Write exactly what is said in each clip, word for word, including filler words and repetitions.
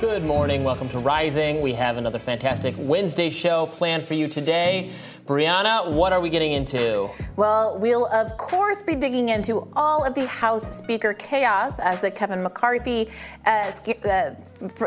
Good morning. Welcome to Rising. We have another fantastic Wednesday show planned for you today. Brianna, what are we getting into? Well, we'll of course be digging into all of the House Speaker chaos as the Kevin McCarthy uh, uh,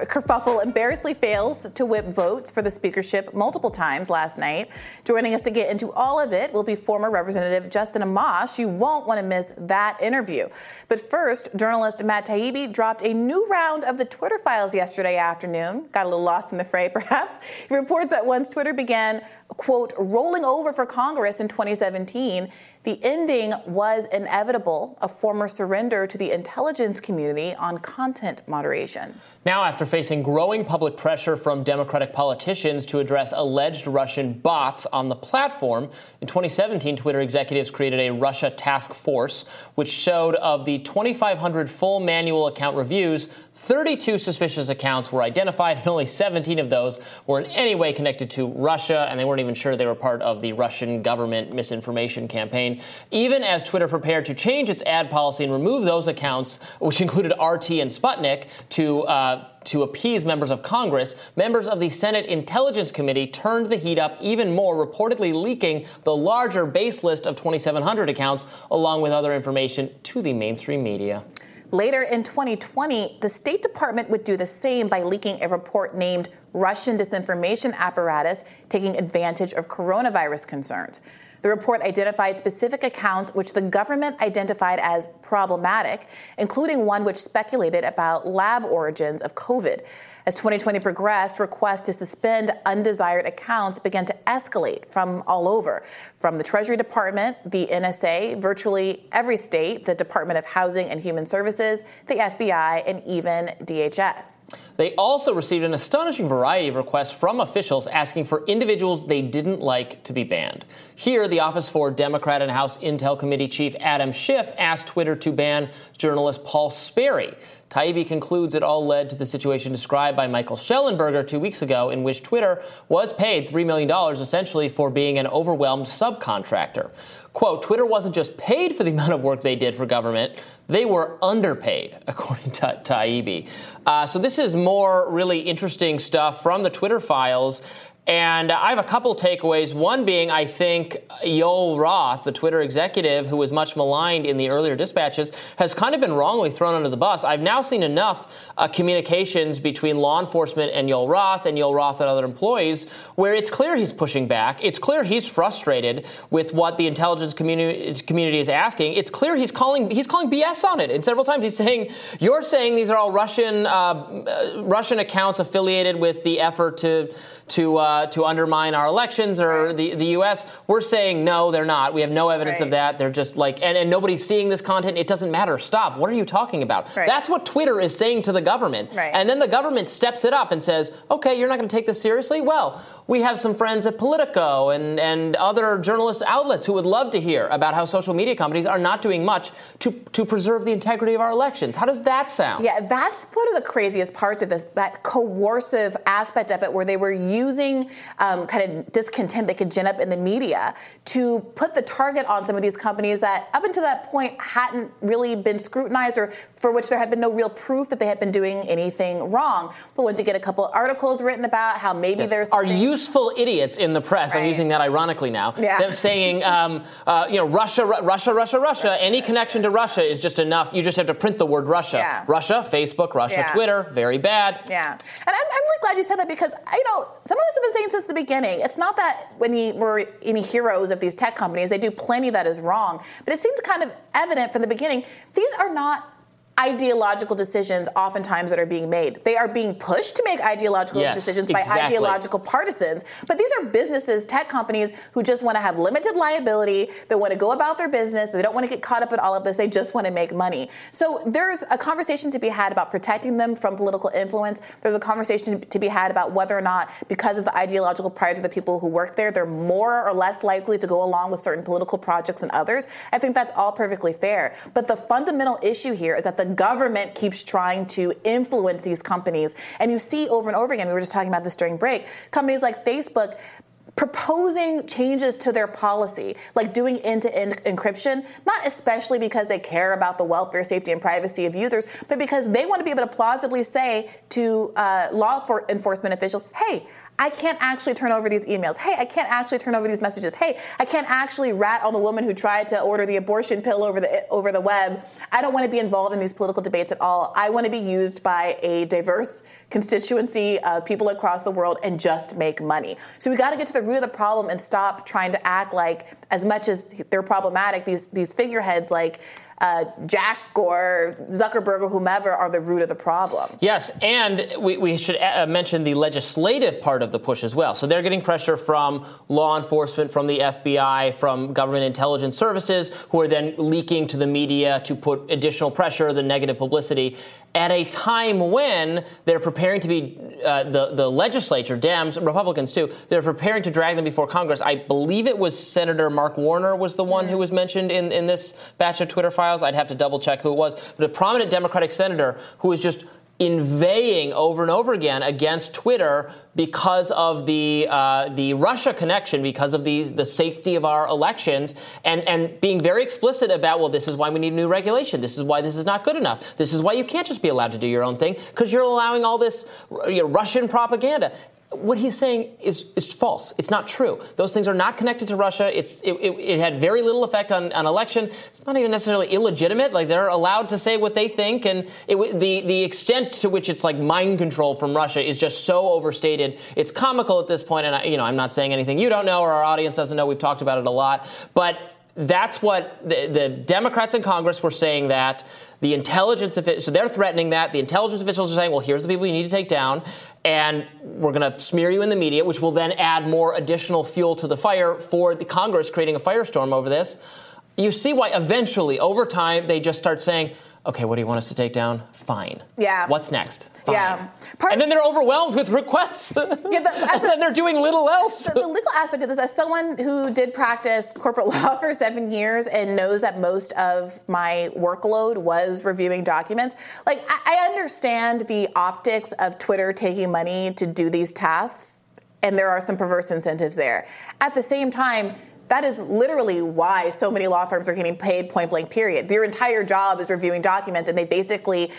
kerfuffle embarrassingly fails to whip votes for the speakership multiple times last night. Joining us to get into all of it will be former Representative Justin Amash. You won't want to miss that interview. But first, journalist Matt Taibbi dropped a new round of the Twitter files yesterday afternoon. Got a little lost in the fray, perhaps. He reports that once Twitter began, quote, rolling over for Congress in twenty seventeen, the ending was inevitable, a former surrender to the intelligence community on content moderation. Now, after facing growing public pressure from Democratic politicians to address alleged Russian bots on the platform, in twenty seventeen, Twitter executives created a Russia task force, which showed of the twenty-five hundred full manual account reviews, thirty-two suspicious accounts were identified, and only seventeen of those were in any way connected to Russia, and they weren't even sure they were part of the Russian government misinformation campaign. Even as Twitter prepared to change its ad policy and remove those accounts, which included R T and Sputnik, to uh, to appease members of Congress, members of the Senate Intelligence Committee turned the heat up even more, reportedly leaking the larger base list of twenty-seven hundred accounts, along with other information, to the mainstream media. Later in twenty twenty, the State Department would do the same by leaking a report named Russian Disinformation Apparatus Taking Advantage of Coronavirus Concerns. The report identified specific accounts which the government identified as problematic, including one which speculated about lab origins of COVID. As twenty twenty progressed, requests to suspend undesired accounts began to escalate from all over, from the Treasury Department, the N S A, virtually every state, the Department of Housing and Human Services, the F B I, and even D H S. They also received an astonishing variety of requests from officials asking for individuals they didn't like to be banned. Here, the Office for Democrat and House Intel Committee Chief Adam Schiff asked Twitter to ban journalist Paul Sperry. Taibbi concludes it all led to the situation described by Michael Schellenberger two weeks ago, in which Twitter was paid three million dollars essentially for being an overwhelmed subcontractor. Quote, Twitter wasn't just paid for the amount of work they did for government, they were underpaid, according to Taibbi. Uh, so this is more really interesting stuff from the Twitter files. And I have a couple takeaways, one being, I think, Yoel Roth, the Twitter executive who was much maligned in the earlier dispatches, has kind of been wrongly thrown under the bus. I've now seen enough uh, communications between law enforcement and Yoel Roth and Yoel Roth and other employees where it's clear he's pushing back. It's clear he's frustrated with what the intelligence community, community is asking. It's clear he's calling he's calling B S on it. And several times he's saying, you're saying these are all Russian, uh, Russian accounts affiliated with the effort to... to uh, Uh, to undermine our elections or right. the, the U S, we're saying, no, they're not. We have no evidence right. of that. They're just like, and, and nobody's seeing this content. It doesn't matter. Stop. What are you talking about? Right. That's what Twitter is saying to the government. Right. And then the government steps it up and says, okay, you're not going to take this seriously? Well, we have some friends at Politico and, and other journalist outlets who would love to hear about how social media companies are not doing much to, to preserve the integrity of our elections. How does that sound? Yeah, that's one of the craziest parts of this, that coercive aspect of it where they were using Um, kind of discontent they could gin up in the media to put the target on some of these companies that up until that point hadn't really been scrutinized or for which there had been no real proof that they had been doing anything wrong. But once you get a couple articles written about how maybe yes. there's are useful idiots in the press. Right. I'm using that ironically now. Yeah. They're saying, um, uh, you know, Russia, Ru- Russia, Russia, Russia, Russia. Any connection to Russia is just enough. You just have to print the word Russia. Yeah. Russia, Facebook, Russia, yeah. Twitter. Very bad. Yeah. And I'm, I'm really glad you said that because, you know, some of us have been saying since the beginning, it's not that when he were any heroes of these tech companies, they do plenty that is wrong. But it seems kind of evident from the beginning, these are not ideological decisions oftentimes that are being made. They are being pushed to make ideological yes, decisions by exactly. ideological partisans. But these are businesses, tech companies, who just want to have limited liability. They want to go about their business. They don't want to get caught up in all of this. They just want to make money. So there's a conversation to be had about protecting them from political influence. There's a conversation to be had about whether or not, because of the ideological priors of the people who work there, they're more or less likely to go along with certain political projects than others. I think that's all perfectly fair. But the fundamental issue here is that the The government keeps trying to influence these companies. And you see over and over again, we were just talking about this during break, companies like Facebook proposing changes to their policy, like doing end-to-end encryption, not especially because they care about the welfare, safety, and privacy of users, but because they want to be able to plausibly say to uh, law enforcement officials, hey, I can't actually turn over these emails. Hey, I can't actually turn over these messages. Hey, I can't actually rat on the woman who tried to order the abortion pill over the over the web. I don't want to be involved in these political debates at all. I want to be used by a diverse constituency of people across the world and just make money. So we got to get to the root of the problem and stop trying to act like, as much as they're problematic, these these figureheads like Uh, Jack or Zuckerberg or whomever are the root of the problem. Yes, and we, we should a- mention the legislative part of the push as well. So they're getting pressure from law enforcement, from the F B I, from government intelligence services, who are then leaking to the media to put additional pressure, the negative publicity, at a time when they're preparing to be, uh, the, the legislature, Dems, Republicans too, they're preparing to drag them before Congress. I believe it was Senator Mark Warner was the one who was mentioned in, in this batch of Twitter files. I'd have to double-check who it was, but a prominent Democratic senator who is just inveighing over and over again against Twitter because of the uh, the Russia connection, because of the the safety of our elections, and, and being very explicit about, well, this is why we need new regulation. This is why this is not good enough. This is why you can't just be allowed to do your own thing, because you're allowing all this you know, Russian propaganda. What he's saying is, is false. It's not true. Those things are not connected to Russia. It's It, it, it had very little effect on, on election. It's not even necessarily illegitimate. Like, they're allowed to say what they think, and it, the, the extent to which it's like mind control from Russia is just so overstated. It's comical at this point, and I, you know, I'm not saying anything you don't know or our audience doesn't know. We've talked about it a lot. But that's what the, the Democrats in Congress were saying that. The intelligence officials, so they're threatening that. The intelligence officials are saying, well, here's the people you need to take down, and we're going to smear you in the media, which will then add more additional fuel to the fire for the Congress, creating a firestorm over this. You see why eventually, over time, they just start saying, okay, what do you want us to take down? Fine. Yeah. What's next? Fine. Yeah. Part- and then they're overwhelmed with requests. Yeah, the, and then they're doing little else. The, the legal aspect of this, as someone who did practice corporate law for seven years and knows that most of my workload was reviewing documents, like, I, I understand the optics of Twitter taking money to do these tasks, and there are some perverse incentives there. At the same time, that is literally why so many law firms are getting paid point blank, period. Their entire job is reviewing documents, and they basically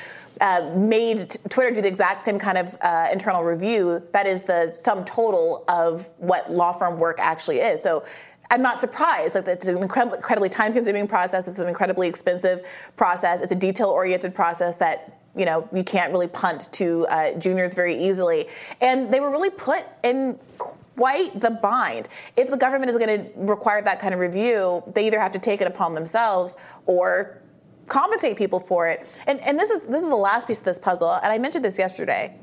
uh, made t- Twitter do the exact same kind of uh, internal review. That is the sum total of what law firm work actually is. So I'm not surprised that it's an incredibly time-consuming process. It's an incredibly expensive process. It's a detail-oriented process that, you know, you can't really punt to uh, juniors very easily. And they were really put in quite the bind. If the government is going to require that kind of review, they either have to take it upon themselves or compensate people for it. And and this is this is the last piece of this puzzle, and I mentioned this yesterday.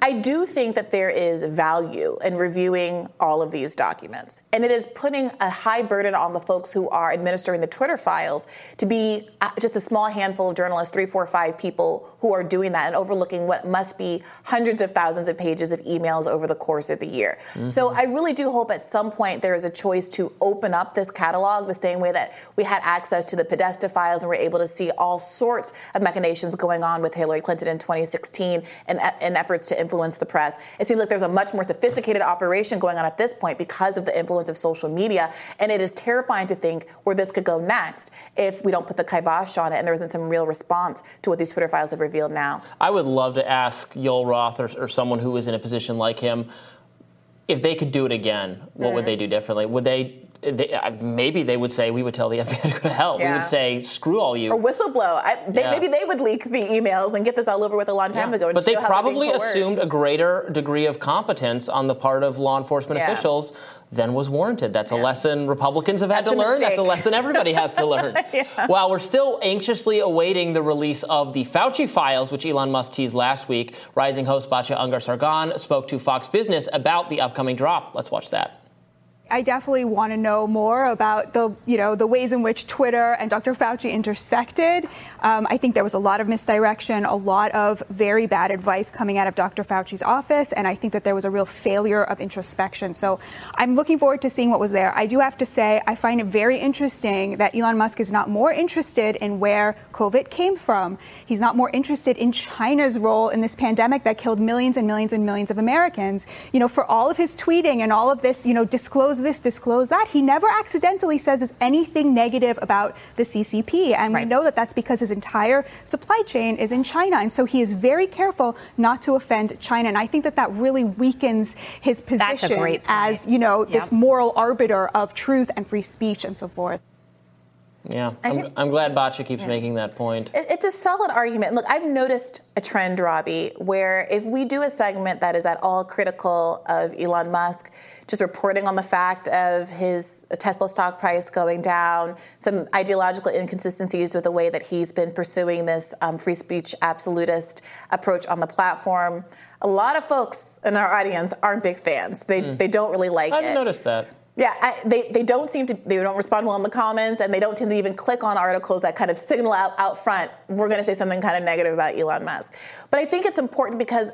I do think that there is value in reviewing all of these documents, and it is putting a high burden on the folks who are administering the Twitter files to be just a small handful of journalists, three, four, five people who are doing that and overlooking what must be hundreds of thousands of pages of emails over the course of the year. Mm-hmm. So I really do hope at some point there is a choice to open up this catalog the same way that we had access to the Podesta files and were able to see all sorts of machinations going on with Hillary Clinton in twenty sixteen and, and efforts to influence the press. It seems like there's a much more sophisticated operation going on at this point because of the influence of social media, and it is terrifying to think where this could go next if we don't put the kibosh on it and there isn't some real response to what these Twitter files have revealed now. I would love to ask Yoel Roth or, or someone who is in a position like him, if they could do it again, what mm. would they do differently? Would they... They, uh, maybe they would say, we would tell the F B I to go to hell. Yeah. We would say, screw all you. Or whistleblow. I, they, yeah. Maybe they would leak the emails and get this all over with a long time yeah. ago. And but they probably assumed a greater degree of competence on the part of law enforcement yeah. officials than was warranted. That's yeah. a lesson Republicans have had That's to learn. Mistake. That's a lesson everybody has to learn. yeah. While we're still anxiously awaiting the release of the Fauci files, which Elon Musk teased last week, rising host Batya Ungar-Sargon spoke to Fox Business about the upcoming drop. Let's watch that. I definitely want to know more about the, you know, the ways in which Twitter and Doctor Fauci intersected. Um, I think there was a lot of misdirection, a lot of very bad advice coming out of Doctor Fauci's office, and I think that there was a real failure of introspection. So I'm looking forward to seeing what was there. I do have to say I find it very interesting that Elon Musk is not more interested in where COVID came from. He's not more interested in China's role in this pandemic that killed millions and millions and millions of Americans. You know, for all of his tweeting and all of this, you know, disclosure this, disclose that. He never accidentally says anything negative about the C C P. And right. we know that that's because his entire supply chain is in China. And so he is very careful not to offend China. And I think that that really weakens his position as, you know, yep. this moral arbiter of truth and free speech and so forth. Yeah, I'm, I'm glad Batya keeps yeah. making that point. It's a solid argument. Look, I've noticed a trend, Robbie, where if we do a segment that is at all critical of Elon Musk, just reporting on the fact of his Tesla stock price going down, some ideological inconsistencies with the way that he's been pursuing this um, free speech absolutist approach on the platform, a lot of folks in our audience aren't big fans. They mm. they don't really like I've it. I've noticed that. Yeah, I, they, they don't seem to, they don't respond well in the comments, and they don't tend to even click on articles that kind of signal out, out front, we're going to say something kind of negative about Elon Musk. But I think it's important because,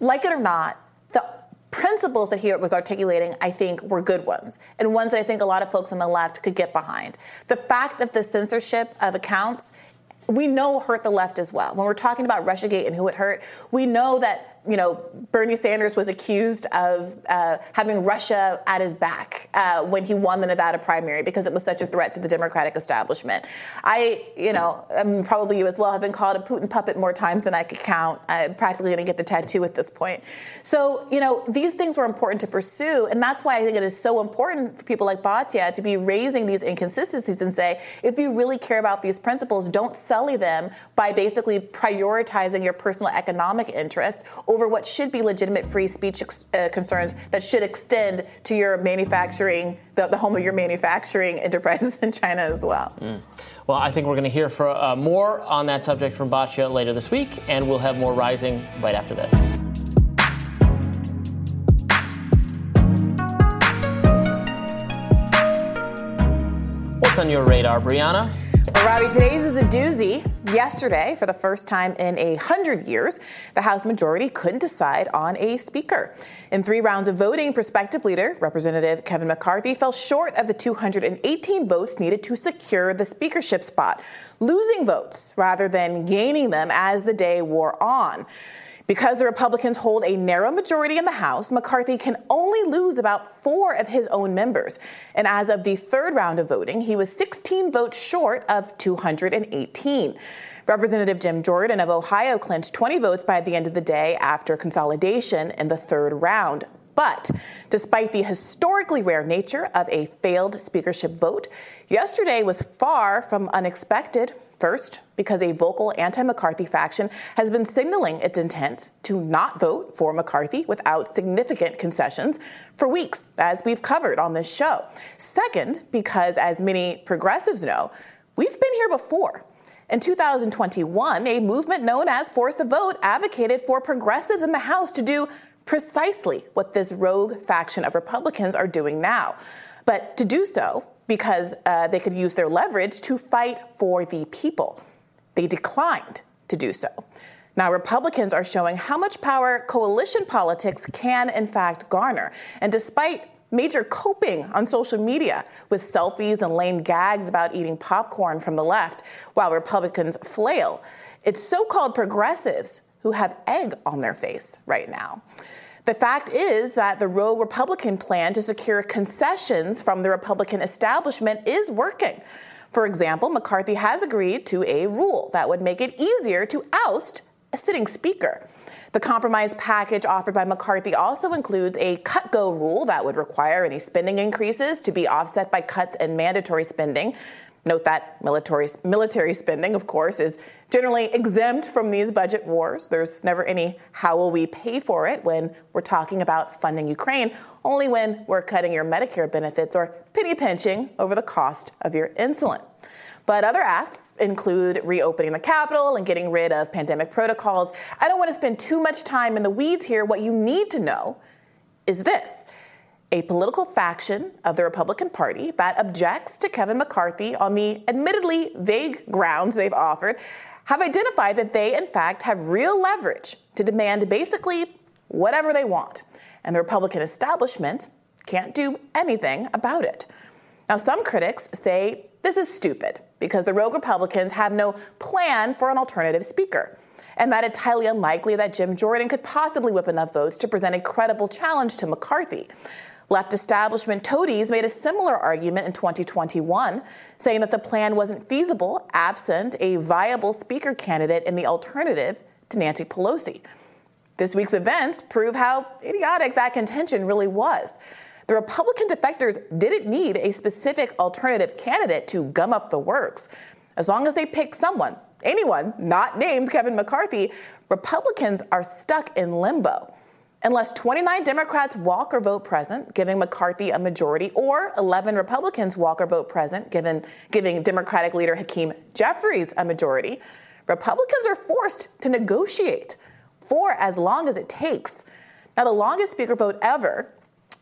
like it or not, the principles that he was articulating, I think, were good ones, and ones that I think a lot of folks on the left could get behind. The fact of the censorship of accounts, we know hurt the left as well. When we're talking about Russiagate and who it hurt, we know that you know, Bernie Sanders was accused of uh, having Russia at his back uh, when he won the Nevada primary because it was such a threat to the Democratic establishment. I, you know, I mean, probably you as well, have been called a Putin puppet more times than I could count. I'm practically going to get the tattoo at this point. So, you know, these things were important to pursue, and that's why I think it is so important for people like Batya to be raising these inconsistencies and say, if you really care about these principles, don't sully them by basically prioritizing your personal economic interests or over what should be legitimate free speech uh, concerns that should extend to your manufacturing, the, the home of your manufacturing enterprises in China as well. Mm. Well, I think we're going to hear for, uh, more on that subject from Batya later this week, and we'll have more Rising right after this. What's on your radar, Brianna? Well, Robbie, today's is a doozy. Yesterday, for the first time in a hundred years, the House majority couldn't decide on a speaker. In three rounds of voting, prospective leader, Representative Kevin McCarthy, fell short of the two hundred eighteen votes needed to secure the speakership spot, losing votes rather than gaining them as the day wore on. Because the Republicans hold a narrow majority in the House, McCarthy can only lose about four of his own members. And as of the third round of voting, he was sixteen votes short of two hundred eighteen. Representative Jim Jordan of Ohio clinched twenty votes by the end of the day after consolidation in the third round. But despite the historically rare nature of a failed speakership vote, yesterday was far from unexpected. First, because a vocal anti-McCarthy faction has been signaling its intent to not vote for McCarthy without significant concessions for weeks, as we've covered on this show. Second, because as many progressives know, we've been here before. In two thousand twenty-one, a movement known as Force the Vote advocated for progressives in the House to do precisely what this rogue faction of Republicans are doing now. But to do so, because uh, they could use their leverage to fight for the people. They declined to do so. Now, Republicans are showing how much power coalition politics can, in fact, garner. And despite major coping on social media with selfies and lame gags about eating popcorn from the left, while Republicans flail, it's so-called progressives who have egg on their face right now. The fact is that the rogue Republican plan to secure concessions from the Republican establishment is working. For example, McCarthy has agreed to a rule that would make it easier to oust a sitting speaker. The compromise package offered by McCarthy also includes a cut-go rule that would require any spending increases to be offset by cuts in mandatory spending. Note that military military spending, of course, is generally exempt from these budget wars. There's never any how will we pay for it when we're talking about funding Ukraine, only when we're cutting your Medicare benefits or penny pinching over the cost of your insulin. But other asks include reopening the Capitol and getting rid of pandemic protocols. I don't want to spend too much time in the weeds here. What you need to know is this. a political faction of the Republican Party that objects to Kevin McCarthy on the admittedly vague grounds they've offered, have identified that they, in fact, have real leverage to demand basically whatever they want. And the Republican establishment can't do anything about it. Now, some critics say this is stupid because the rogue Republicans have no plan for an alternative speaker, and that it's highly unlikely that Jim Jordan could possibly whip enough votes to present a credible challenge to McCarthy. Left establishment toadies made a similar argument in twenty twenty-one, saying that the plan wasn't feasible absent a viable speaker candidate in the alternative to Nancy Pelosi. This week's events prove how idiotic that contention really was. The Republican defectors didn't need a specific alternative candidate to gum up the works. As long as they picked someone, anyone not named Kevin McCarthy, Republicans are stuck in limbo. Unless twenty-nine Democrats walk or vote present, giving McCarthy a majority, or eleven Republicans walk or vote present, given, giving Democratic leader Hakeem Jeffries a majority, Republicans are forced to negotiate for as long as it takes. Now, the longest speaker vote ever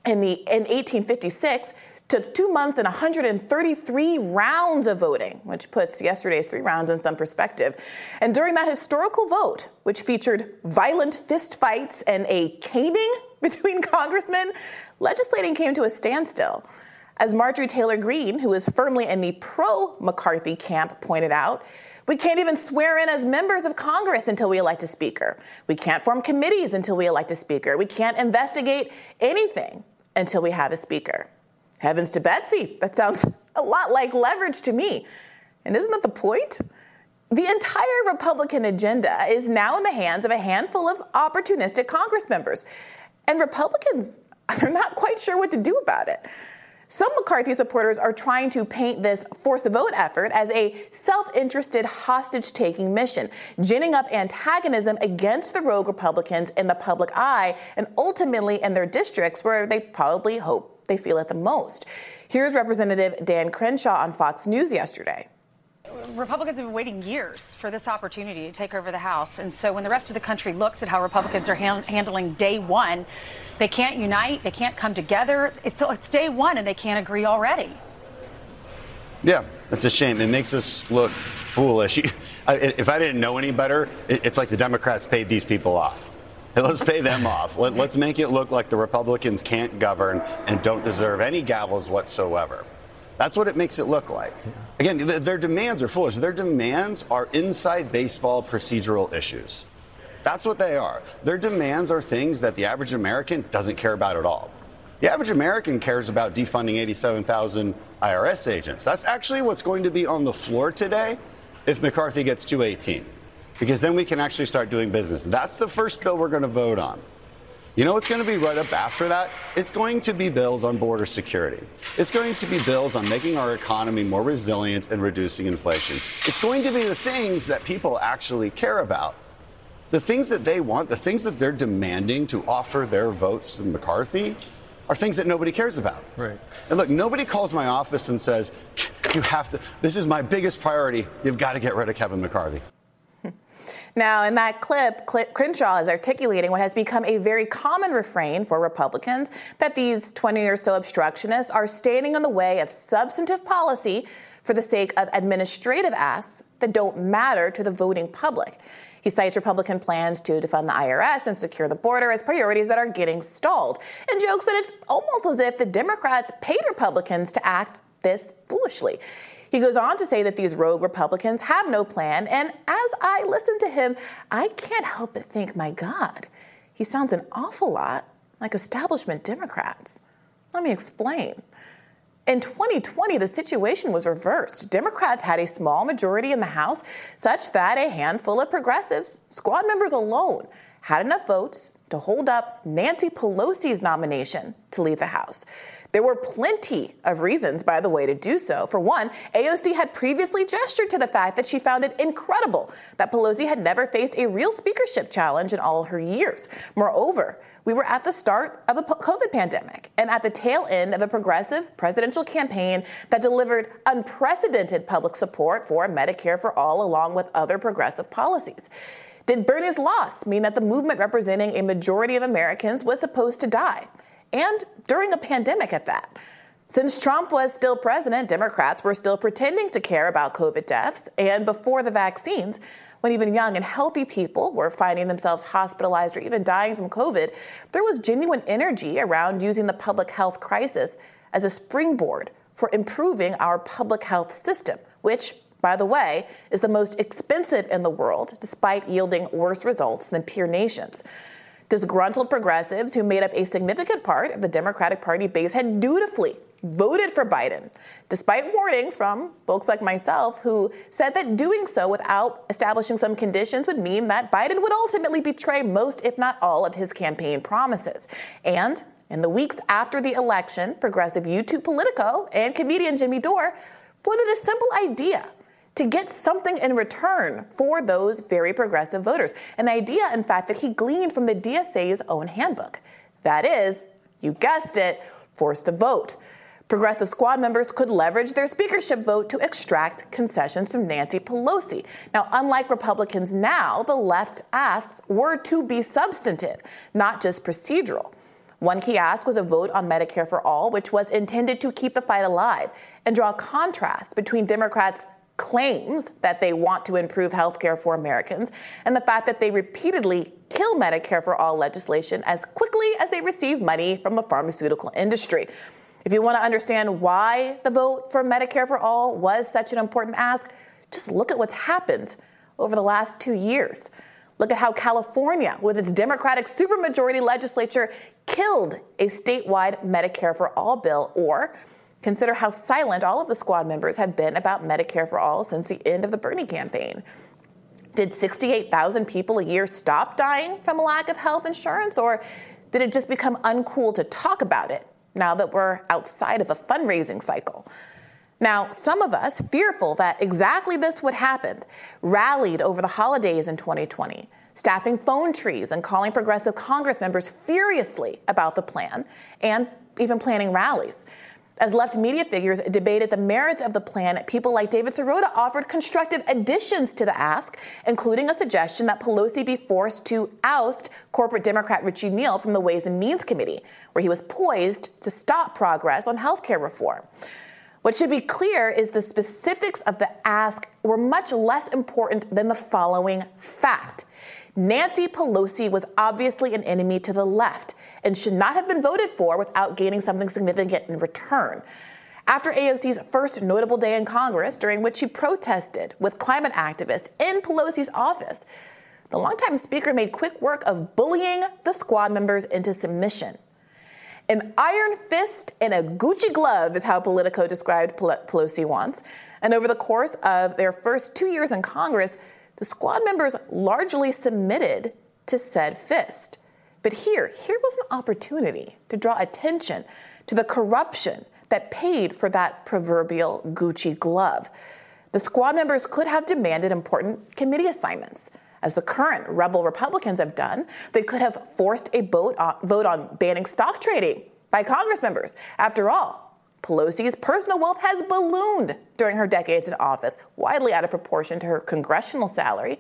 In, the, in eighteen fifty-six, took two months and one hundred thirty-three rounds of voting, which puts yesterday's three rounds in some perspective. And during that historical vote, which featured violent fistfights and a caning between congressmen, legislating came to a standstill. As Marjorie Taylor Greene, who is firmly in the pro-McCarthy camp, pointed out, we can't even swear in as members of Congress until we elect a speaker. We can't form committees until we elect a speaker. We can't investigate anything until we have a speaker. Heavens to Betsy, that sounds a lot like leverage to me. And isn't that the point? The entire Republican agenda is now in the hands of a handful of opportunistic Congress members. And Republicans are not quite sure what to do about it. Some McCarthy supporters are trying to paint this Force the Vote effort as a self-interested hostage-taking mission, ginning up antagonism against the rogue Republicans in the public eye and ultimately in their districts where they probably hope they feel it the most. Here's Representative Dan Crenshaw on Fox News yesterday. Republicans have been waiting years for this opportunity to take over the House. And so when the rest of the country looks at how Republicans are ha- handling day one, they can't unite, they can't come together. It's, it's day one and they can't agree already. Yeah, that's a shame. It makes us look foolish. I, if I didn't know any better, it, it's like the Democrats paid these people off. Let's pay them off. Let, let's make it look like the Republicans can't govern and don't deserve any gavels whatsoever. That's what it makes it look like. Again, th- their demands are foolish. Their demands are inside baseball procedural issues. That's what they are. Their demands are things that the average American doesn't care about at all. The average American cares about defunding eighty-seven thousand I R S agents. That's actually what's going to be on the floor today if McCarthy gets two eighteen, because then we can actually start doing business. That's the first bill we're going to vote on. You know what's going to be right up after that? It's going to be bills on border security. It's going to be bills on making our economy more resilient and reducing inflation. It's going to be the things that people actually care about. The things that they want, the things that they're demanding to offer their votes to McCarthy are things that nobody cares about. Right. And look, nobody calls my office and says, you have to, this is my biggest priority. You've got to get rid of Kevin McCarthy. Now, in that clip, Crenshaw is articulating what has become a very common refrain for Republicans, that these twenty or so obstructionists are standing in the way of substantive policy for the sake of administrative asks that don't matter to the voting public. He cites Republican plans to defund the I R S and secure the border as priorities that are getting stalled, and jokes that it's almost as if the Democrats paid Republicans to act this foolishly. He goes on to say that these rogue Republicans have no plan, and as I listen to him, I can't help but think, my God, he sounds an awful lot like establishment Democrats. Let me explain. In twenty twenty, the situation was reversed. Democrats had a small majority in the House, such that a handful of progressives, squad members alone, had enough votes to hold up Nancy Pelosi's nomination to lead the House. There were plenty of reasons, by the way, to do so. For one, A O C had previously gestured to the fact that she found it incredible that Pelosi had never faced a real speakership challenge in all her years. Moreover, we were at the start of the COVID pandemic and at the tail end of a progressive presidential campaign that delivered unprecedented public support for Medicare for All, along with other progressive policies. Did Bernie's loss mean that the movement representing a majority of Americans was supposed to die? and during a pandemic at that. Since Trump was still president, Democrats were still pretending to care about COVID deaths. And before the vaccines, when even young and healthy people were finding themselves hospitalized or even dying from COVID, there was genuine energy around using the public health crisis as a springboard for improving our public health system, which, by the way, is the most expensive in the world, despite yielding worse results than peer nations. Disgruntled progressives who made up a significant part of the Democratic Party base had dutifully voted for Biden, despite warnings from folks like myself who said that doing so without establishing some conditions would mean that Biden would ultimately betray most, if not all, of his campaign promises. And in the weeks after the election, progressive YouTube Politico and comedian Jimmy Dore floated a simple idea to get something in return for those very progressive voters, an idea, in fact, that he gleaned from the D S A's own handbook. That is, you guessed it, force the vote. Progressive squad members could leverage their speakership vote to extract concessions from Nancy Pelosi. Now, unlike Republicans now, the left's asks were to be substantive, not just procedural. One key ask was a vote on Medicare for All, which was intended to keep the fight alive and draw a contrast between Democrats' claims that they want to improve health care for Americans and the fact that they repeatedly kill Medicare for All legislation as quickly as they receive money from the pharmaceutical industry. If you want to understand why the vote for Medicare for All was such an important ask, just look at what's happened over the last two years. Look at how California, with its Democratic supermajority legislature, killed a statewide Medicare for All bill, or consider how silent all of the squad members have been about Medicare for All since the end of the Bernie campaign. Did sixty-eight thousand people a year stop dying from a lack of health insurance, or did it just become uncool to talk about it now that we're outside of a fundraising cycle? Now, some of us, fearful that exactly this would happen, rallied over the holidays in twenty twenty, staffing phone trees and calling progressive Congress members furiously about the plan and even planning rallies. As left media figures debated the merits of the plan, people like David Sirota offered constructive additions to the ask, including a suggestion that Pelosi be forced to oust corporate Democrat Richie Neal from the Ways and Means Committee, where he was poised to stop progress on health care reform. What should be clear is the specifics of the ask were much less important than the following fact. Nancy Pelosi was obviously an enemy to the left and should not have been voted for without gaining something significant in return. After A O C's first notable day in Congress, during which she protested with climate activists in Pelosi's office, the longtime speaker made quick work of bullying the squad members into submission. An iron fist and a Gucci glove is how Politico described Pelosi once. And over the course of their first two years in Congress, the squad members largely submitted to said fist. But here, here was an opportunity to draw attention to the corruption that paid for that proverbial Gucci glove. The squad members could have demanded important committee assignments, as the current rebel Republicans have done. They could have forced a vote on, vote on banning stock trading by Congress members. After all, Pelosi's personal wealth has ballooned during her decades in office, widely out of proportion to her congressional salary.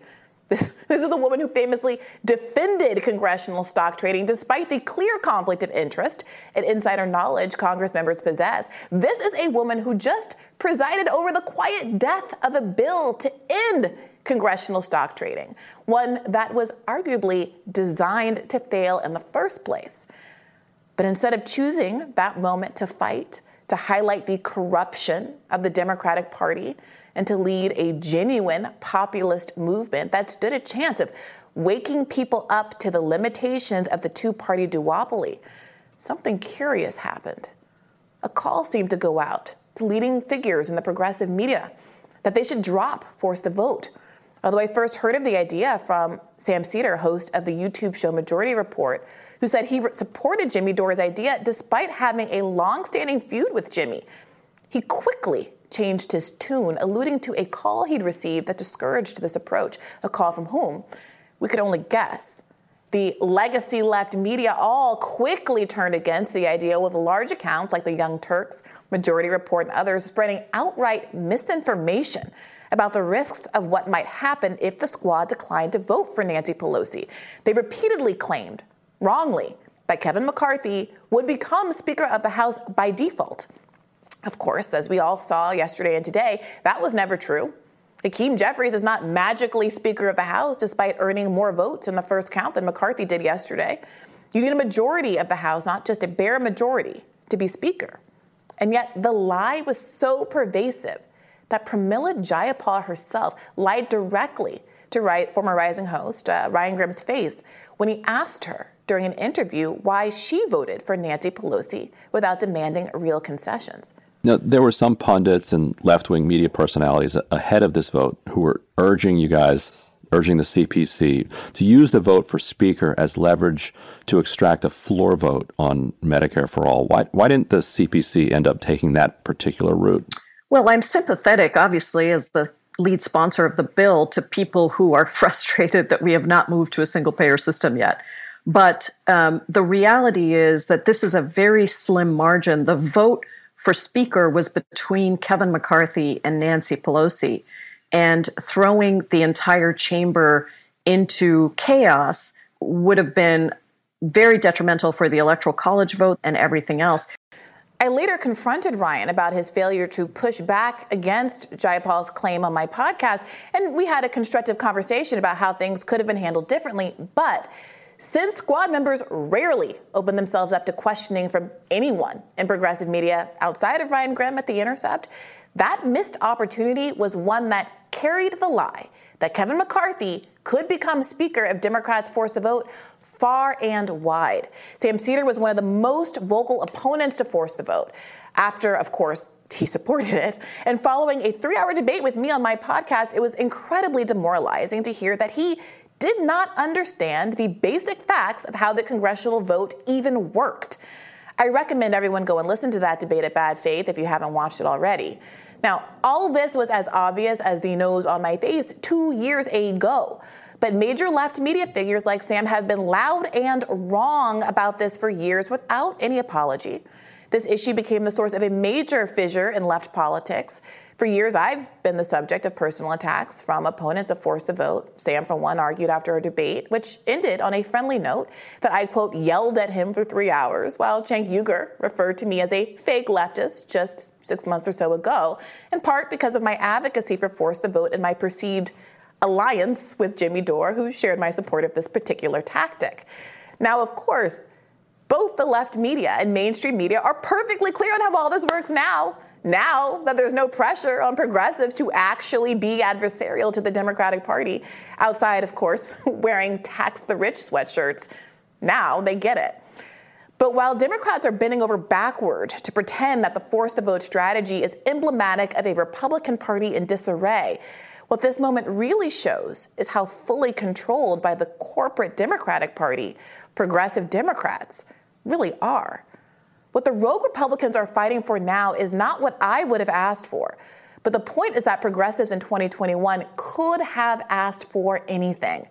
This, this is a woman who famously defended congressional stock trading despite the clear conflict of interest and insider knowledge Congress members possess. This is a woman who just presided over the quiet death of a bill to end congressional stock trading, one that was arguably designed to fail in the first place. But instead of choosing that moment to fight, to highlight the corruption of the Democratic Party, and to lead a genuine populist movement that stood a chance of waking people up to the limitations of the two-party duopoly, something curious happened. A call seemed to go out to leading figures in the progressive media that they should drop Force the Vote. Although I first heard of the idea from Sam Seder, host of the YouTube show Majority Report, who said he supported Jimmy Dore's idea despite having a long-standing feud with Jimmy. He quickly changed his tune, alluding to a call he'd received that discouraged this approach. A call from whom? We could only guess. The legacy left media all quickly turned against the idea, with large accounts like the Young Turks, Majority Report, and others spreading outright misinformation about the risks of what might happen if the squad declined to vote for Nancy Pelosi. They repeatedly claimed, wrongly, that Kevin McCarthy would become Speaker of the House by default. Of course, as we all saw yesterday and today, that was never true. Hakeem Jeffries is not magically Speaker of the House despite earning more votes in the first count than McCarthy did yesterday. You need a majority of the House, not just a bare majority, to be Speaker. And yet the lie was so pervasive that Pramila Jayapal herself lied directly to former Rising host uh, Ryan Grim's face when he asked her during an interview why she voted for Nancy Pelosi without demanding real concessions. Now, there were some pundits and left-wing media personalities ahead of this vote who were urging you guys, urging the C P C, to use the vote for Speaker as leverage to extract a floor vote on Medicare for All. Why, why didn't the C P C end up taking that particular route? Well, I'm sympathetic, obviously, as the lead sponsor of the bill to people who are frustrated that we have not moved to a single-payer system yet. But um, the reality is that this is a very slim margin. The vote for Speaker was between Kevin McCarthy and Nancy Pelosi. And throwing the entire chamber into chaos would have been very detrimental for the Electoral College vote and everything else. I later confronted Ryan about his failure to push back against Jayapal's claim on my podcast, and we had a constructive conversation about how things could have been handled differently. But since squad members rarely open themselves up to questioning from anyone in progressive media outside of Ryan Grim at The Intercept, that missed opportunity was one that carried the lie that Kevin McCarthy could become Speaker if Democrats force the vote far and wide. Sam Seder was one of the most vocal opponents to force the vote after, of course, he supported it. And following a three-hour debate with me on my podcast, it was incredibly demoralizing to hear that he did not understand the basic facts of how the congressional vote even worked. I recommend everyone go and listen to that debate at Bad Faith if you haven't watched it already. Now, all of this was as obvious as the nose on my face two years ago. But major left media figures like Sam have been loud and wrong about this for years without any apology. This issue became the source of a major fissure in left politics. For years, I've been the subject of personal attacks from opponents of Force the Vote. Sam, for one, argued after a debate, which ended on a friendly note, that I, quote, yelled at him for three hours, while Cenk Uygur referred to me as a fake leftist just six months or so ago, in part because of my advocacy for Force the Vote and my perceived alliance with Jimmy Dore, who shared my support of this particular tactic. Now, of course, both the left media and mainstream media are perfectly clear on how all this works now. Now that there's no pressure on progressives to actually be adversarial to the Democratic Party, outside, of course, wearing tax the rich sweatshirts, now they get it. But while Democrats are bending over backward to pretend that the force the vote strategy is emblematic of a Republican Party in disarray, what this moment really shows is how fully controlled by the corporate Democratic Party progressive Democrats really are. What the rogue Republicans are fighting for now is not what I would have asked for. But the point is that progressives in twenty twenty-one could have asked for anything.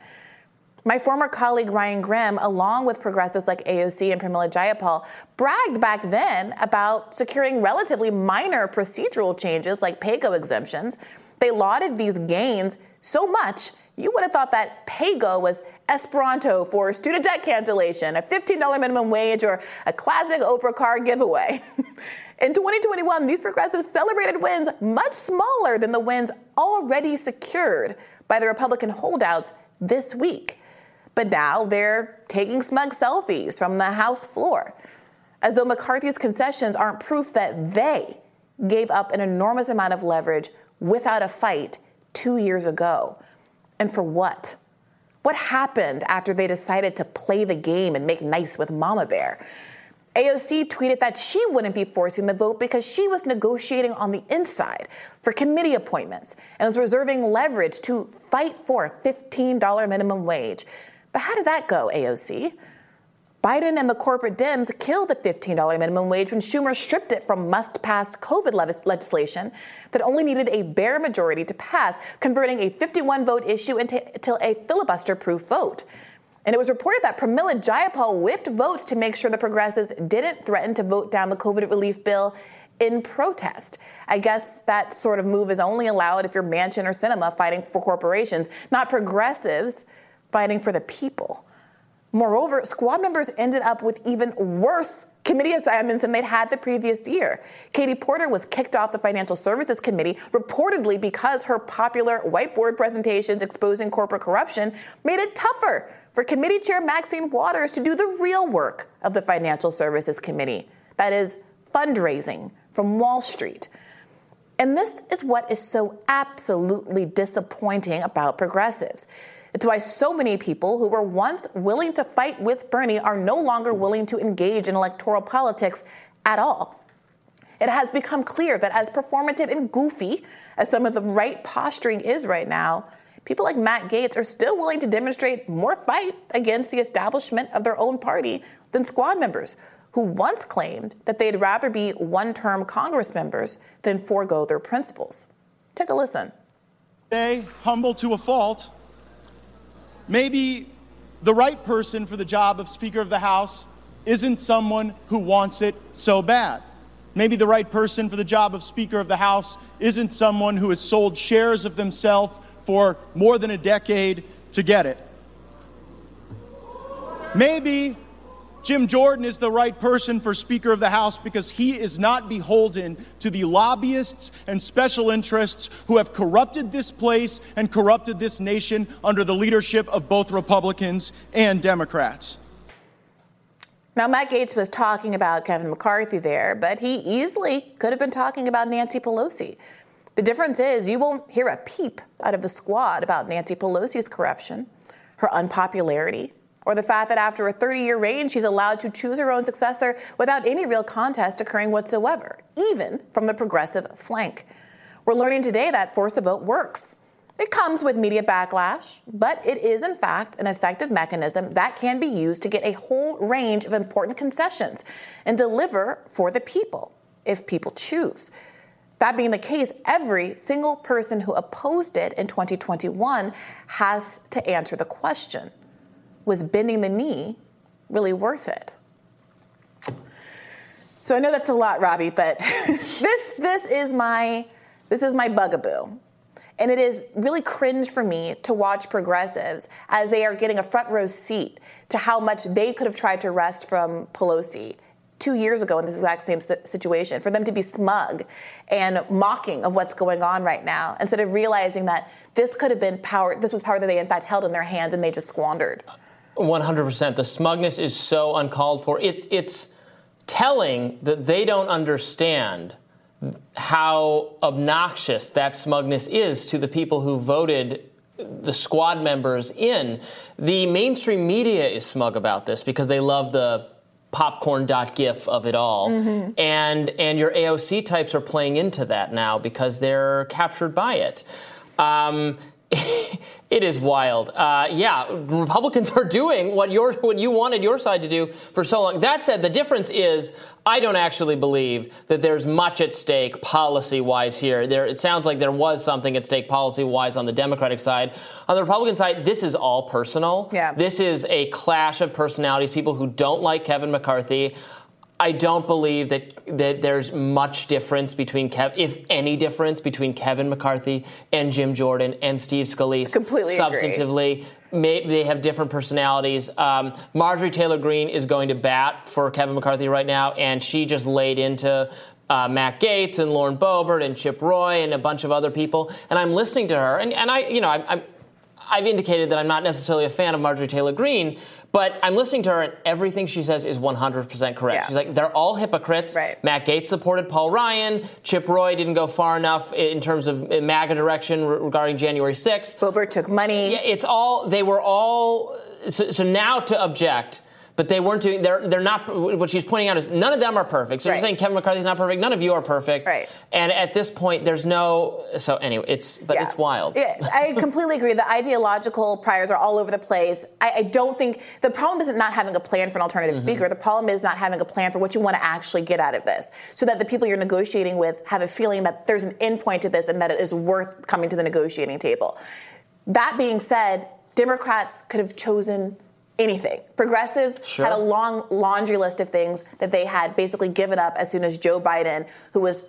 My former colleague Ryan Grim, along with progressives like A O C and Pramila Jayapal, bragged back then about securing relatively minor procedural changes like PAYGO exemptions. They lauded these gains so much, you would have thought that PAYGO was Esperanto for student debt cancellation, a fifteen dollars minimum wage, or a classic Oprah car giveaway. In twenty twenty-one, these progressives celebrated wins much smaller than the wins already secured by the Republican holdouts this week. But now they're taking smug selfies from the House floor, as though McCarthy's concessions aren't proof that they gave up an enormous amount of leverage without a fight two years ago. And for what? What happened after they decided to play the game and make nice with Mama Bear? A O C tweeted that she wouldn't be forcing the vote because she was negotiating on the inside for committee appointments and was reserving leverage to fight for a fifteen dollars minimum wage. But how did that go, A O C? Biden and the corporate Dems killed the fifteen dollars minimum wage when Schumer stripped it from must-pass COVID le- legislation that only needed a bare majority to pass, converting a fifty-one vote issue into a filibuster-proof vote. And it was reported that Pramila Jayapal whipped votes to make sure the progressives didn't threaten to vote down the COVID relief bill in protest. I guess that sort of move is only allowed if you're Manchin or Sinema fighting for corporations, not progressives fighting for the people. Moreover, squad members ended up with even worse committee assignments than they'd had the previous year. Katie Porter was kicked off the Financial Services Committee, reportedly because her popular whiteboard presentations exposing corporate corruption made it tougher for committee chair Maxine Waters to do the real work of the Financial Services Committee. That is, fundraising from Wall Street. And this is what is so absolutely disappointing about progressives. It's why so many people who were once willing to fight with Bernie are no longer willing to engage in electoral politics at all. It has become clear that as performative and goofy as some of the right posturing is right now, people like Matt Gaetz are still willing to demonstrate more fight against the establishment of their own party than squad members, who once claimed that they'd rather be one-term Congress members than forego their principles. Take a listen. Today, humble to a fault, maybe the right person for the job of Speaker of the House isn't someone who wants it so bad. Maybe the right person for the job of Speaker of the House isn't someone who has sold shares of themselves for more than a decade to get it. Maybe Jim Jordan is the right person for Speaker of the House because he is not beholden to the lobbyists and special interests who have corrupted this place and corrupted this nation under the leadership of both Republicans and Democrats. Now, Matt Gaetz was talking about Kevin McCarthy there, but he easily could have been talking about Nancy Pelosi. The difference is you won't hear a peep out of the squad about Nancy Pelosi's corruption, her unpopularity, or the fact that after a thirty-year reign, she's allowed to choose her own successor without any real contest occurring whatsoever, even from the progressive flank. We're learning today that Force the Vote works. It comes with media backlash, but it is, in fact, an effective mechanism that can be used to get a whole range of important concessions and deliver for the people, if people choose. That being the case, every single person who opposed it in twenty twenty-one has to answer the question. Was bending the knee really worth it? So I know that's a lot, Robbie, but this this is my this is my bugaboo. And it is really cringe for me to watch progressives as they are getting a front row seat to how much they could have tried to wrest from Pelosi two years ago in this exact same situation, for them to be smug and mocking of what's going on right now instead of realizing that this could have been power, this was power that they in fact held in their hands and they just squandered. one hundred percent. The smugness is so uncalled for. It's it's telling that they don't understand how obnoxious that smugness is to the people who voted the squad members in. The mainstream media is smug about this because they love the popcorn.gif of it all. Mm-hmm. And, and your A O C types are playing into that now because they're captured by it. Um, it is wild. Uh, yeah, Republicans are doing what your what you wanted your side to do for so long. That said, the difference is I don't actually believe that there's much at stake policy-wise here. There, it sounds like there was something at stake policy-wise on the Democratic side. On the Republican side, this is all personal. Yeah. This is a clash of personalities, people who don't like Kevin McCarthy. I don't believe that, that there's much difference between, Kev, if any difference, between Kevin McCarthy and Jim Jordan and Steve Scalise. Completely substantively. Agree. Maybe they have different personalities. Um, Marjorie Taylor Greene is going to bat for Kevin McCarthy right now, and she just laid into uh, Matt Gaetz and Lauren Boebert and Chip Roy and a bunch of other people. And I'm listening to her, and, and I, you know, I'm, I'm, I've indicated that I'm not necessarily a fan of Marjorie Taylor Greene, but I'm listening to her, and everything she says is one hundred percent correct. Yeah. She's like, they're all hypocrites. Right. Matt Gaetz supported Paul Ryan. Chip Roy didn't go far enough in terms of MAGA direction regarding January sixth. Boebert took money. Yeah, it's all, they were all, so, so now to object, but they weren't doing, they're, they're not, what she's pointing out is none of them are perfect. So right. You're saying Kevin McCarthy's not perfect, none of you are perfect. Right. And at this point, there's no, so anyway, it's, but yeah. It's wild. Yeah, I completely agree. The ideological priors are all over the place. I, I don't think, the problem isn't not having a plan for an alternative mm-hmm. speaker. The problem is not having a plan for what you want to actually get out of this so that the people you're negotiating with have a feeling that there's an end point to this and that it is worth coming to the negotiating table. That being said, Democrats could have chosen anything. Progressives sure. had a long laundry list of things that they had basically given up as soon as Joe Biden, who was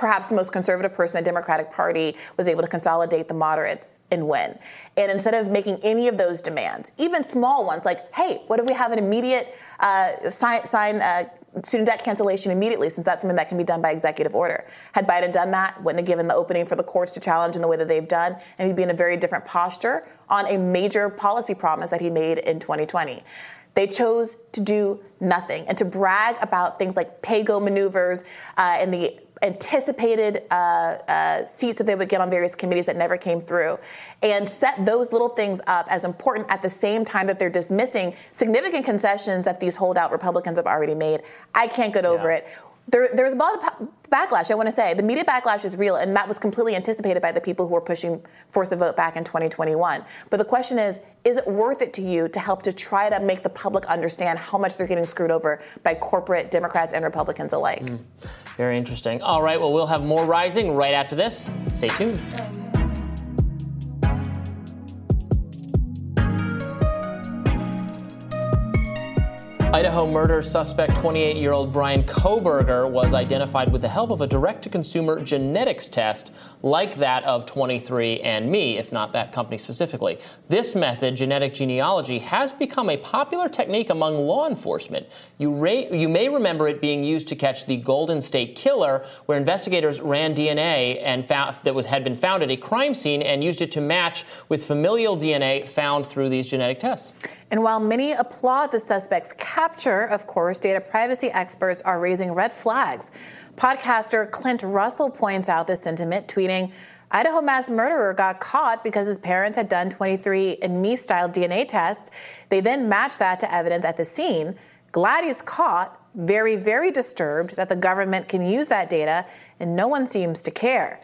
perhaps the most conservative person in the Democratic Party was able to consolidate the moderates and win. And instead of making any of those demands, even small ones like, hey, what if we have an immediate uh, sign, sign uh, student debt cancellation immediately, since that's something that can be done by executive order. Had Biden done that, wouldn't have given the opening for the courts to challenge in the way that they've done, and he'd be in a very different posture on a major policy promise that he made in twenty twenty. They chose to do nothing and to brag about things like PAYGO maneuvers uh, and the anticipated uh, uh, seats that they would get on various committees that never came through, and set those little things up as important at the same time that they're dismissing significant concessions that these holdout Republicans have already made. I can't get over yeah. it. There, there's a lot of backlash, I want to say. The media backlash is real, and that was completely anticipated by the people who were pushing Force the Vote back in twenty twenty-one. But the question is, is it worth it to you to help to try to make the public understand how much they're getting screwed over by corporate Democrats and Republicans alike? Mm. Very interesting. All right, well, we'll have more Rising right after this. Stay tuned. Idaho murder suspect twenty-eight-year-old Brian Koberger was identified with the help of a direct-to-consumer genetics test like that of twenty-three and me, if not that company specifically. This method, genetic genealogy, has become a popular technique among law enforcement. You, re- you may remember it being used to catch the Golden State Killer, where investigators ran D N A and found, that was, had been found at a crime scene and used it to match with familial D N A found through these genetic tests. And while many applaud the suspect's capture, of course, data privacy experts are raising red flags. Podcaster Clint Russell points out this sentiment, tweeting, Idaho mass murderer got caught because his parents had done twenty-three and me style D N A tests. They then matched that to evidence at the scene. Glad he's caught. Very, very disturbed that the government can use that data, and no one seems to care.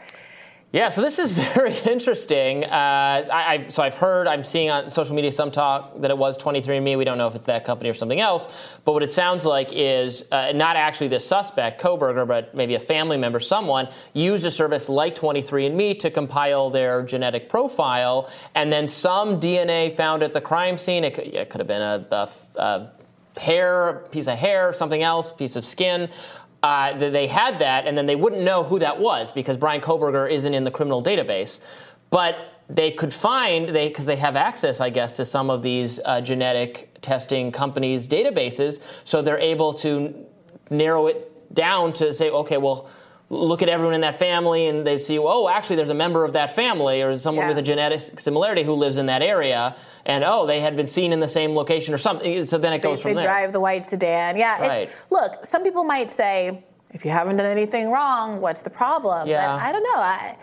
Yeah, so this is very interesting. Uh, I, I, so I've heard, I'm seeing on social media some talk that it was twenty-three and me. We don't know if it's that company or something else. But what it sounds like is uh, not actually the suspect, Koberger, but maybe a family member, someone, used a service like twenty-three and me to compile their genetic profile. And then some D N A found at the crime scene. It could, it could have been a, a, a hair, piece of hair, something else, piece of skin. Uh, they had that, and then they wouldn't know who that was because Brian Koberger isn't in the criminal database. But they could find, they because they have access, I guess, to some of these uh, genetic testing companies' databases, so they're able to narrow it down to say, okay, well, look at everyone in that family, and they see, oh, actually, there's a member of that family or someone yeah. with a genetic similarity who lives in that area. And, oh, they had been seen in the same location or something. So then it goes they, from they there. They drive the white sedan. Yeah. Right. It, look, some people might say, if you haven't done anything wrong, what's the problem? Yeah. But I don't know. I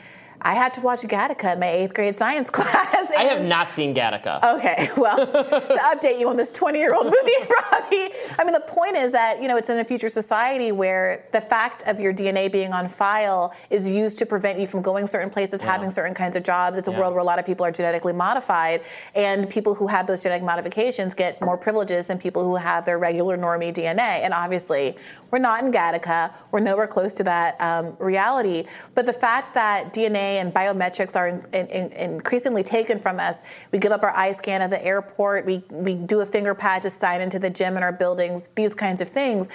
I had to watch Gattaca in my eighth grade science class. And, I have not seen Gattaca. Okay, well, to update you on this twenty-year-old movie, Robbie, I mean, the point is that, you know, it's in a future society where the fact of your D N A being on file is used to prevent you from going certain places, yeah. having certain kinds of jobs. It's a yeah. world where a lot of people are genetically modified, and people who have those genetic modifications get more privileges than people who have their regular normie D N A. And obviously, we're not in Gattaca. We're nowhere close to that um, reality. But the fact that D N A and biometrics are in, in, in increasingly taken from us. We give up our eye scan at the airport. We we do a finger pad to sign into the gym in our buildings, these kinds of things.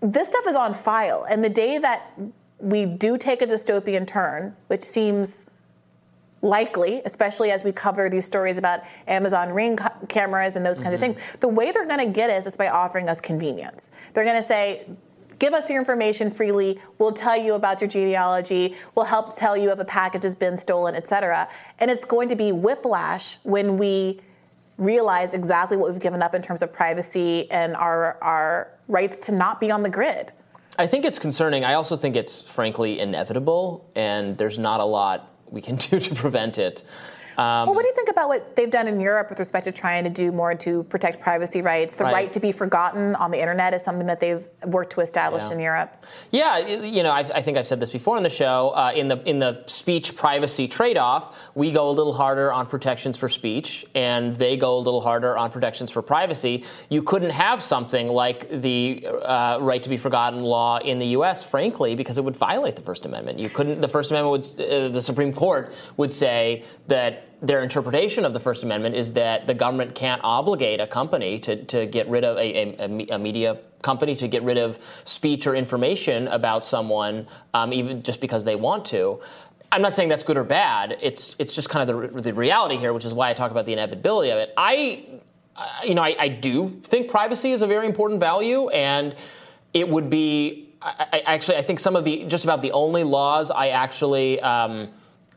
This stuff is on file. And the day that we do take a dystopian turn, which seems likely, especially as we cover these stories about Amazon Ring ca- cameras and those kinds mm-hmm. of things, the way they're going to get us is by offering us convenience. They're going to say, give us your information freely. We'll tell you about your genealogy. We'll help tell you if a package has been stolen, et cetera. And it's going to be whiplash when we realize exactly what we've given up in terms of privacy and our our rights to not be on the grid. I think it's concerning. I also think it's, frankly, inevitable, and there's not a lot we can do to prevent it. Um, well, what do you think about what they've done in Europe with respect to trying to do more to protect privacy rights? The right, right to be forgotten on the Internet is something that they've worked to establish yeah. in Europe. Yeah, you know, I've, I think I've said this before on the show. Uh, in the in the speech privacy trade-off, we go a little harder on protections for speech, and they go a little harder on protections for privacy. You couldn't have something like the uh, right to be forgotten law in the U S, frankly, because it would violate the First Amendment. You couldn't. The First Amendment would. Uh, the Supreme Court would say that their interpretation of the First Amendment is that the government can't obligate a company to, to get rid of a, a, a media company to get rid of speech or information about someone, um, even just because they want to. I'm not saying that's good or bad. It's it's just kind of the, the reality here, which is why I talk about the inevitability of it. I, uh, you know, I, I do think privacy is a very important value, and it would be. I, I actually, I think some of the just about the only laws I actually. Um,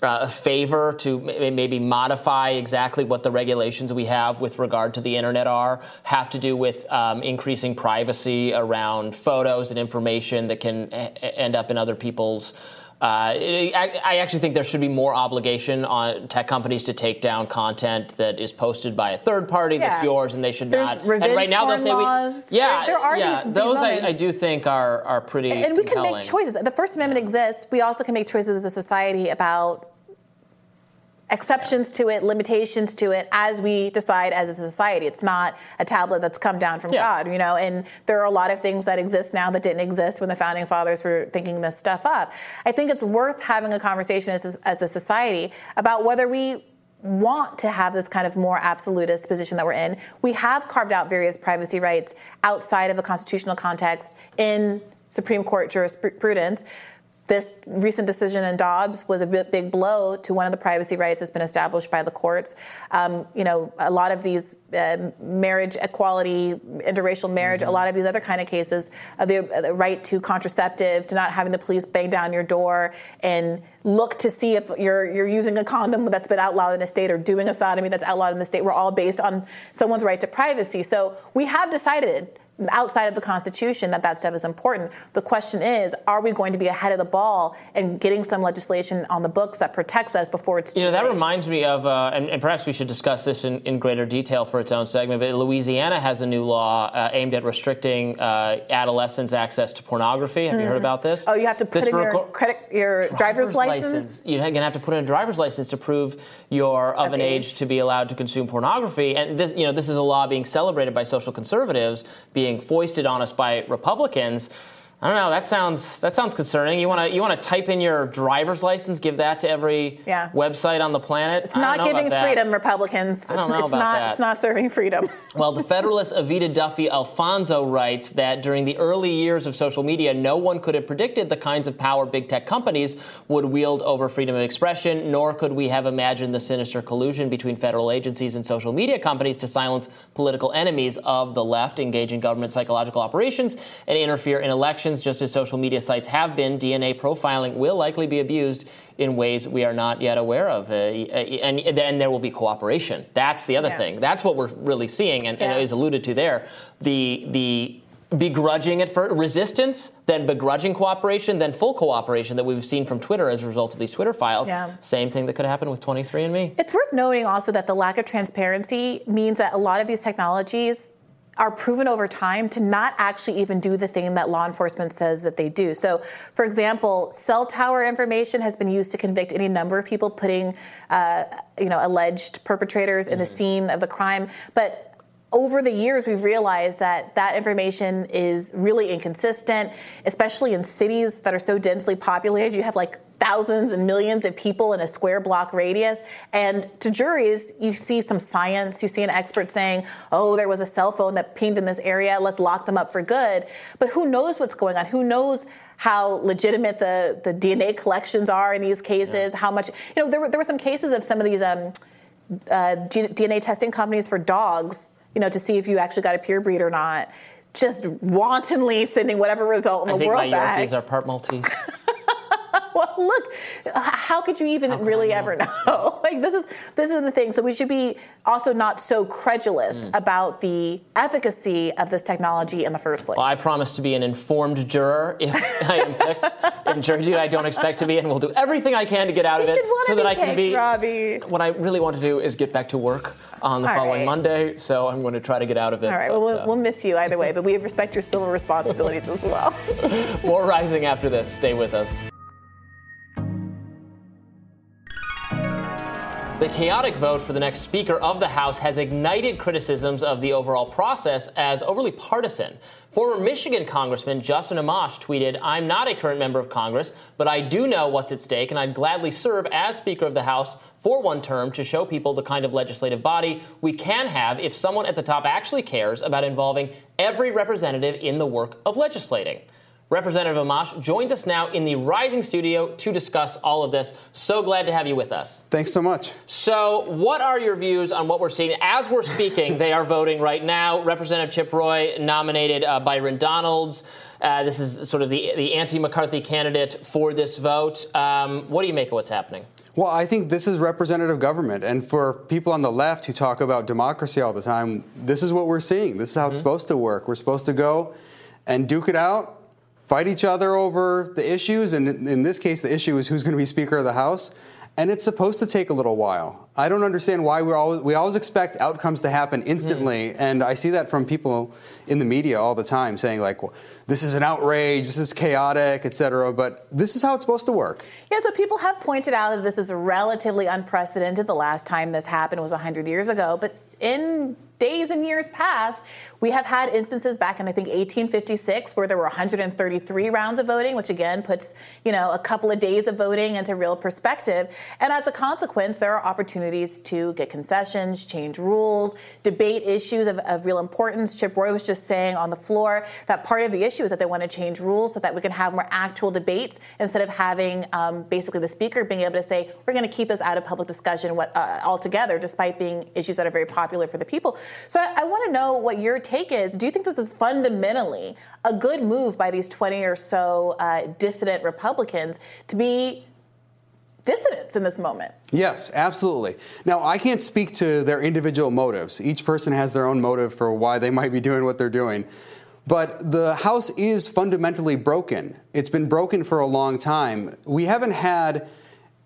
Uh, a favor to maybe modify exactly what the regulations we have with regard to the internet are, have to do with um, increasing privacy around photos and information that can a- end up in other people's. Uh, it, I, I actually think there should be more obligation on tech companies to take down content that is posted by a third party yeah. that's yours, and they should There's not. And right now they'll say laws. we. Yeah, there, there are yeah, these, those these I, I do think are are pretty. And, and we compelling. can make choices. The First Amendment yeah. exists. We also can make choices as a society about. Exceptions to it, limitations to it, as we decide as a society. It's not a tablet that's come down from yeah. God, you know, and there are a lot of things that exist now that didn't exist when the founding fathers were thinking this stuff up. I think it's worth having a conversation as, as a society about whether we want to have this kind of more absolutist position that we're in. We have carved out various privacy rights outside of a constitutional context in Supreme Court jurisprudence. This recent decision in Dobbs was a big blow to one of the privacy rights that's been established by the courts. Um, you know, a lot of these uh, marriage equality, interracial marriage, mm-hmm. a lot of these other kind of cases, uh, the, uh, the right to contraceptive, to not having the police bang down your door and look to see if you're you're using a condom that's been outlawed in the state or doing a sodomy that's outlawed in the state, were all based on someone's right to privacy. So we have decided outside of the Constitution that that stuff is important. The question is, are we going to be ahead of the ball and getting some legislation on the books that protects us before it's too late? You know, that reminds me of, uh, and, and perhaps we should discuss this in, in greater detail for its own segment, but Louisiana has a new law uh, aimed at restricting uh, adolescents' access to pornography. Have mm. you heard about this? Oh, you have to put this in reco- your, credit, your driver's, driver's license? license? You're going to have to put in a driver's license to prove you're of, of an age. age to be allowed to consume pornography. And this, you know, this is a law being celebrated by social conservatives, being being foisted on us by Republicans. I don't know. That sounds that sounds concerning. You want to you want to type in your driver's license, give that to every yeah. website on the planet. It's not giving freedom, Republicans. I don't know about that. It's not serving freedom. Well, the Federalist Evita Duffy Alfonso writes that during the early years of social media, no one could have predicted the kinds of power big tech companies would wield over freedom of expression, nor could we have imagined the sinister collusion between federal agencies and social media companies to silence political enemies of the left, engage in government psychological operations, and interfere in elections. Just as social media sites have been, D N A profiling will likely be abused in ways we are not yet aware of. Uh, and then there will be cooperation. That's the other yeah. thing. That's what we're really seeing, and, yeah. and it is alluded to there. The the begrudging at first, resistance, then begrudging cooperation, then full cooperation that we've seen from Twitter as a result of these Twitter files. Yeah. Same thing that could happen with twenty-three and me. It's worth noting also that the lack of transparency means that a lot of these technologies are proven over time to not actually even do the thing that law enforcement says that they do. So, for example, cell tower information has been used to convict any number of people, putting, uh, you know, alleged perpetrators mm-hmm. in the scene of the crime. But over the years, we've realized that that information is really inconsistent, especially in cities that are so densely populated. You have, like, thousands and millions of people in a square block radius. And to juries, you see some science. You see an expert saying, oh, there was a cell phone that pinged in this area. Let's lock them up for good. But who knows what's going on? Who knows how legitimate the, the D N A collections are in these cases? Yeah. How much, you know, there were, there were some cases of some of these um, uh, D N A testing companies for dogs, you know, to see if you actually got a pure breed or not, just wantonly sending whatever result in I the world back. I think my Yorkies are part Maltese. Well, look, how could you even really know? ever know? Like, this is this is the thing. So we should be also not so credulous mm. about the efficacy of this technology in the first place. Well, I promise to be an informed juror if I am picked. And jury duty I don't expect to be, and will do everything I can to get out you of it so that picked, I can be. Robbie. What I really want to do is get back to work on the All following right. Monday, so I'm going to try to get out of it. All right, but, well, uh, we'll miss you either way, but we respect your civil responsibilities as well. More Rising after this. Stay with us. The chaotic vote for the next Speaker of the House has ignited criticisms of the overall process as overly partisan. Former Michigan Congressman Justin Amash tweeted, "I'm not a current member of Congress, but I do know what's at stake, and I'd gladly serve as Speaker of the House for one term to show people the kind of legislative body we can have if someone at the top actually cares about involving every representative in the work of legislating." Representative Amash joins us now in the Rising Studio to discuss all of this. So glad to have you with us. Thanks so much. So what are your views on what we're seeing? As we're speaking, they are voting right now. Representative Chip Roy nominated uh, Byron Donalds. Uh, this is sort of the, the anti-McCarthy candidate for this vote. Um, what do you make of what's happening? Well, I think this is representative government. And for people on the left who talk about democracy all the time, this is what we're seeing. This is how mm-hmm. it's supposed to work. We're supposed to go and duke it out, fight each other over the issues, and in this case, the issue is who's going to be Speaker of the House, and it's supposed to take a little while. I don't understand why we always we always expect outcomes to happen instantly, mm. and I see that from people in the media all the time saying, like, well, this is an outrage, this is chaotic, et cetera, but this is how it's supposed to work. Yeah, so people have pointed out that this is relatively unprecedented. The last time this happened was one hundred years ago, but in days and years past, we have had instances back in, I think, eighteen fifty-six, where there were one hundred thirty-three rounds of voting, which again puts, you know, a couple of days of voting into real perspective. And as a consequence, there are opportunities to get concessions, change rules, debate issues of, of real importance. Chip Roy was just saying on the floor that part of the issue is that they want to change rules so that we can have more actual debates instead of having um, basically the Speaker being able to say, we're going to keep this out of public discussion what, uh, altogether, despite being issues that are very popular for the people. So I, I want to know what your take is. Do you think this is fundamentally a good move by these twenty or so uh, dissident Republicans to be dissidents in this moment? Yes, absolutely. Now, I can't speak to their individual motives. Each person has their own motive for why they might be doing what they're doing. But the House is fundamentally broken. It's been broken for a long time. We haven't had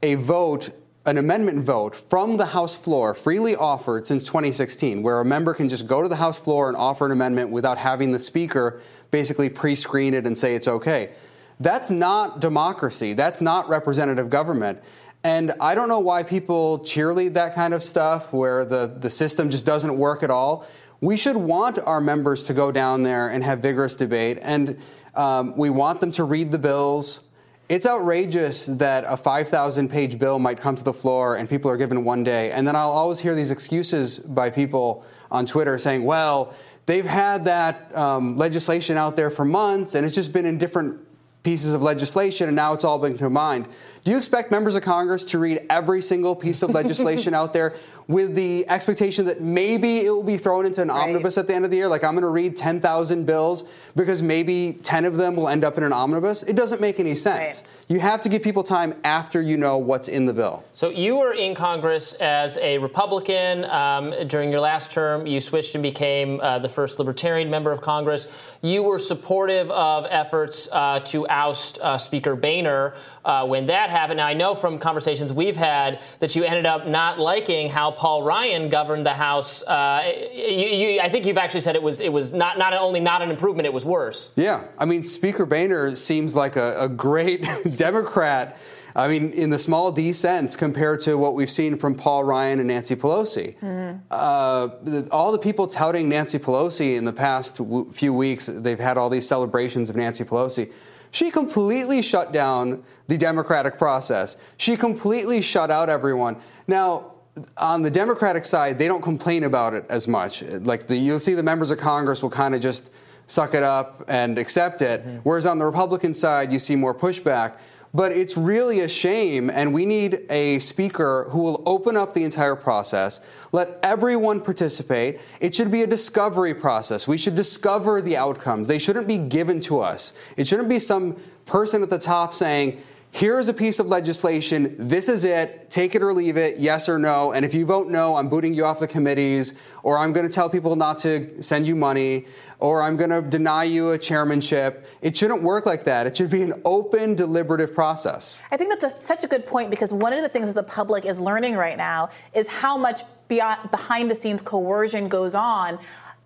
a vote an amendment vote from the House floor freely offered since twenty sixteen, where a member can just go to the House floor and offer an amendment without having the Speaker basically pre-screen it and say it's okay. That's not democracy. That's not representative government. And I don't know why people cheerlead that kind of stuff where the, the system just doesn't work at all. We should want our members to go down there and have vigorous debate, and um, we want them to read the bills. It's outrageous that a five thousand page bill might come to the floor and people are given one day. And then I'll always hear these excuses by people on Twitter saying, well, they've had that um, legislation out there for months and it's just been in different pieces of legislation and now it's all been combined. Do you expect members of Congress to read every single piece of legislation out there with the expectation that maybe it will be thrown into an right. omnibus at the end of the year? Like, I'm going to read ten thousand bills because maybe ten of them will end up in an omnibus? It doesn't make any sense. Right. You have to give people time after you know what's in the bill. So you were in Congress as a Republican um, during your last term. You switched and became uh, the first Libertarian member of Congress. You were supportive of efforts uh, to oust uh, Speaker Boehner uh, when that happened. Now, I know from conversations we've had that you ended up not liking how Paul Ryan governed the House. Uh, you, you, I think you've actually said it was it was not not only not an improvement, it was worse. Yeah. I mean, Speaker Boehner seems like a, a great Democrat, I mean, in the small D sense compared to what we've seen from Paul Ryan and Nancy Pelosi. Mm-hmm. Uh, the, all the people touting Nancy Pelosi in the past w- few weeks, they've had all these celebrations of Nancy Pelosi. She completely shut down the democratic process. She completely shut out everyone. Now, on the Democratic side, they don't complain about it as much. Like, the, you'll see the members of Congress will kind of just suck it up and accept it. Mm-hmm. Whereas on the Republican side, you see more pushback. But it's really a shame, and we need a Speaker who will open up the entire process, let everyone participate. It should be a discovery process. We should discover the outcomes. They shouldn't be given to us. It shouldn't be some person at the top saying, here's a piece of legislation, this is it, take it or leave it, yes or no, and if you vote no, I'm booting you off the committees, or I'm going to tell people not to send you money, or I'm going to deny you a chairmanship. It shouldn't work like that. It should be an open, deliberative process. I think that's a, such a good point, because one of the things that the public is learning right now is how much beyond, behind-the-scenes coercion goes on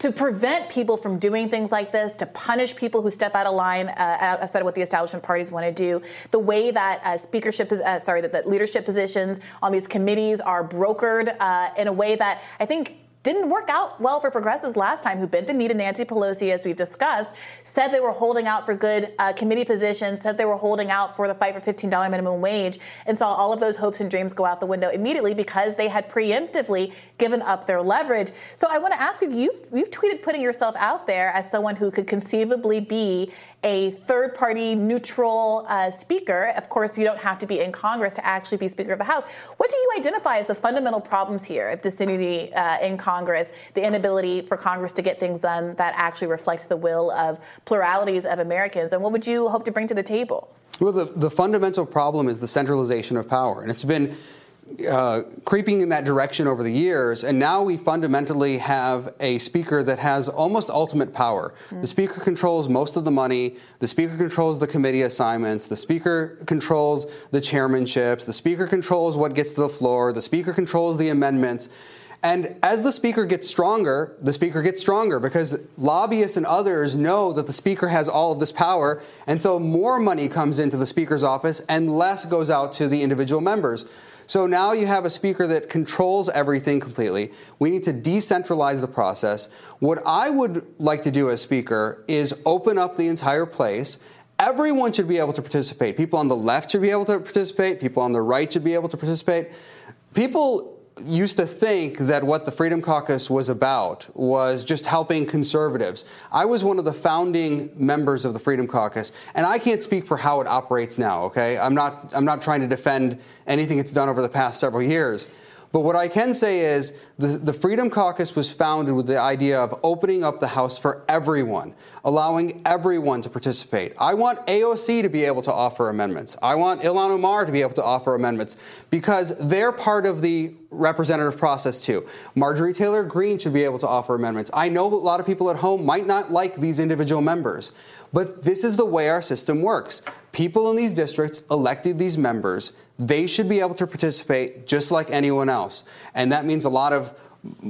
to prevent people from doing things like this, to punish people who step out of line uh, outside of what the establishment parties want to do, the way that uh, speakership is, uh, sorry, that, that leadership positions on these committees are brokered uh, in a way that I think didn't work out well for progressives last time, who bent the knee to Nancy Pelosi, as we've discussed, said they were holding out for good uh, committee positions, said they were holding out for the fight for fifteen dollars minimum wage, and saw all of those hopes and dreams go out the window immediately because they had preemptively given up their leverage. So I want to ask you, you've, you've tweeted putting yourself out there as someone who could conceivably be a third-party neutral uh, speaker. Of course, you don't have to be in Congress to actually be Speaker of the House. What do you identify as the fundamental problems here of disunity uh, in Congress? Congress, the inability for Congress to get things done that actually reflect the will of pluralities of Americans? And what would you hope to bring to the table? Well, the, the fundamental problem is the centralization of power. And it's been uh, creeping in that direction over the years. And now we fundamentally have a speaker that has almost ultimate power. Mm. The speaker controls most of the money. The speaker controls the committee assignments. The speaker controls the chairmanships. The speaker controls what gets to the floor. The speaker controls the amendments. And as the speaker gets stronger, the speaker gets stronger because lobbyists and others know that the speaker has all of this power. And so more money comes into the speaker's office and less goes out to the individual members. So now you have a speaker that controls everything completely. We need to decentralize the process. What I would like to do as speaker is open up the entire place. Everyone should be able to participate. People on the left should be able to participate. People on the right should be able to participate. People used to think that what the Freedom Caucus was about was just helping conservatives. I was one of the founding members of the Freedom Caucus, and I can't speak for how it operates now, okay? I'm not I'm not trying to defend anything it's done over the past several years. But what I can say is the, the Freedom Caucus was founded with the idea of opening up the House for everyone, allowing everyone to participate. I want A O C to be able to offer amendments. I want Ilhan Omar to be able to offer amendments because they're part of the representative process too. Marjorie Taylor Greene should be able to offer amendments. I know a lot of people at home might not like these individual members, but this is the way our system works. People in these districts elected these members. They should be able to participate just like anyone else. And that means a lot of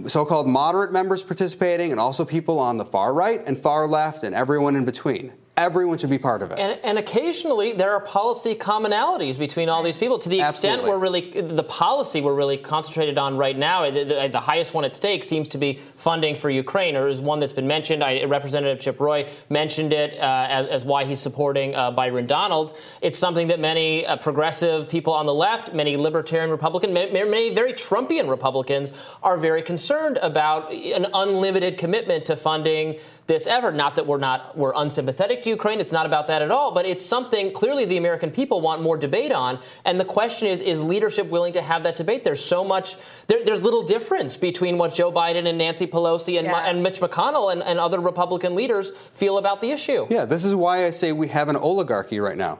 so-called moderate members participating and also people on the far right and far left and everyone in between. Everyone should be part of it. And, and occasionally there are policy commonalities between all these people to the extent Absolutely. we're really, the policy we're really concentrated on right now, the, the, the highest one at stake seems to be funding for Ukraine, or is one that's been mentioned. I, Representative Chip Roy mentioned it uh, as, as why he's supporting uh, Byron Donalds. It's something that many uh, progressive people on the left, many libertarian Republican, many, many very Trumpian Republicans are very concerned about an unlimited commitment to funding this effort. Not that we're not we're unsympathetic to Ukraine. It's not about that at all. But it's something clearly the American people want more debate on. And the question is, is leadership willing to have that debate? There's so much there, there's little difference between what Joe Biden and Nancy Pelosi and, yeah. and Mitch McConnell and, and other Republican leaders feel about the issue. Yeah, this is why I say we have an oligarchy right now.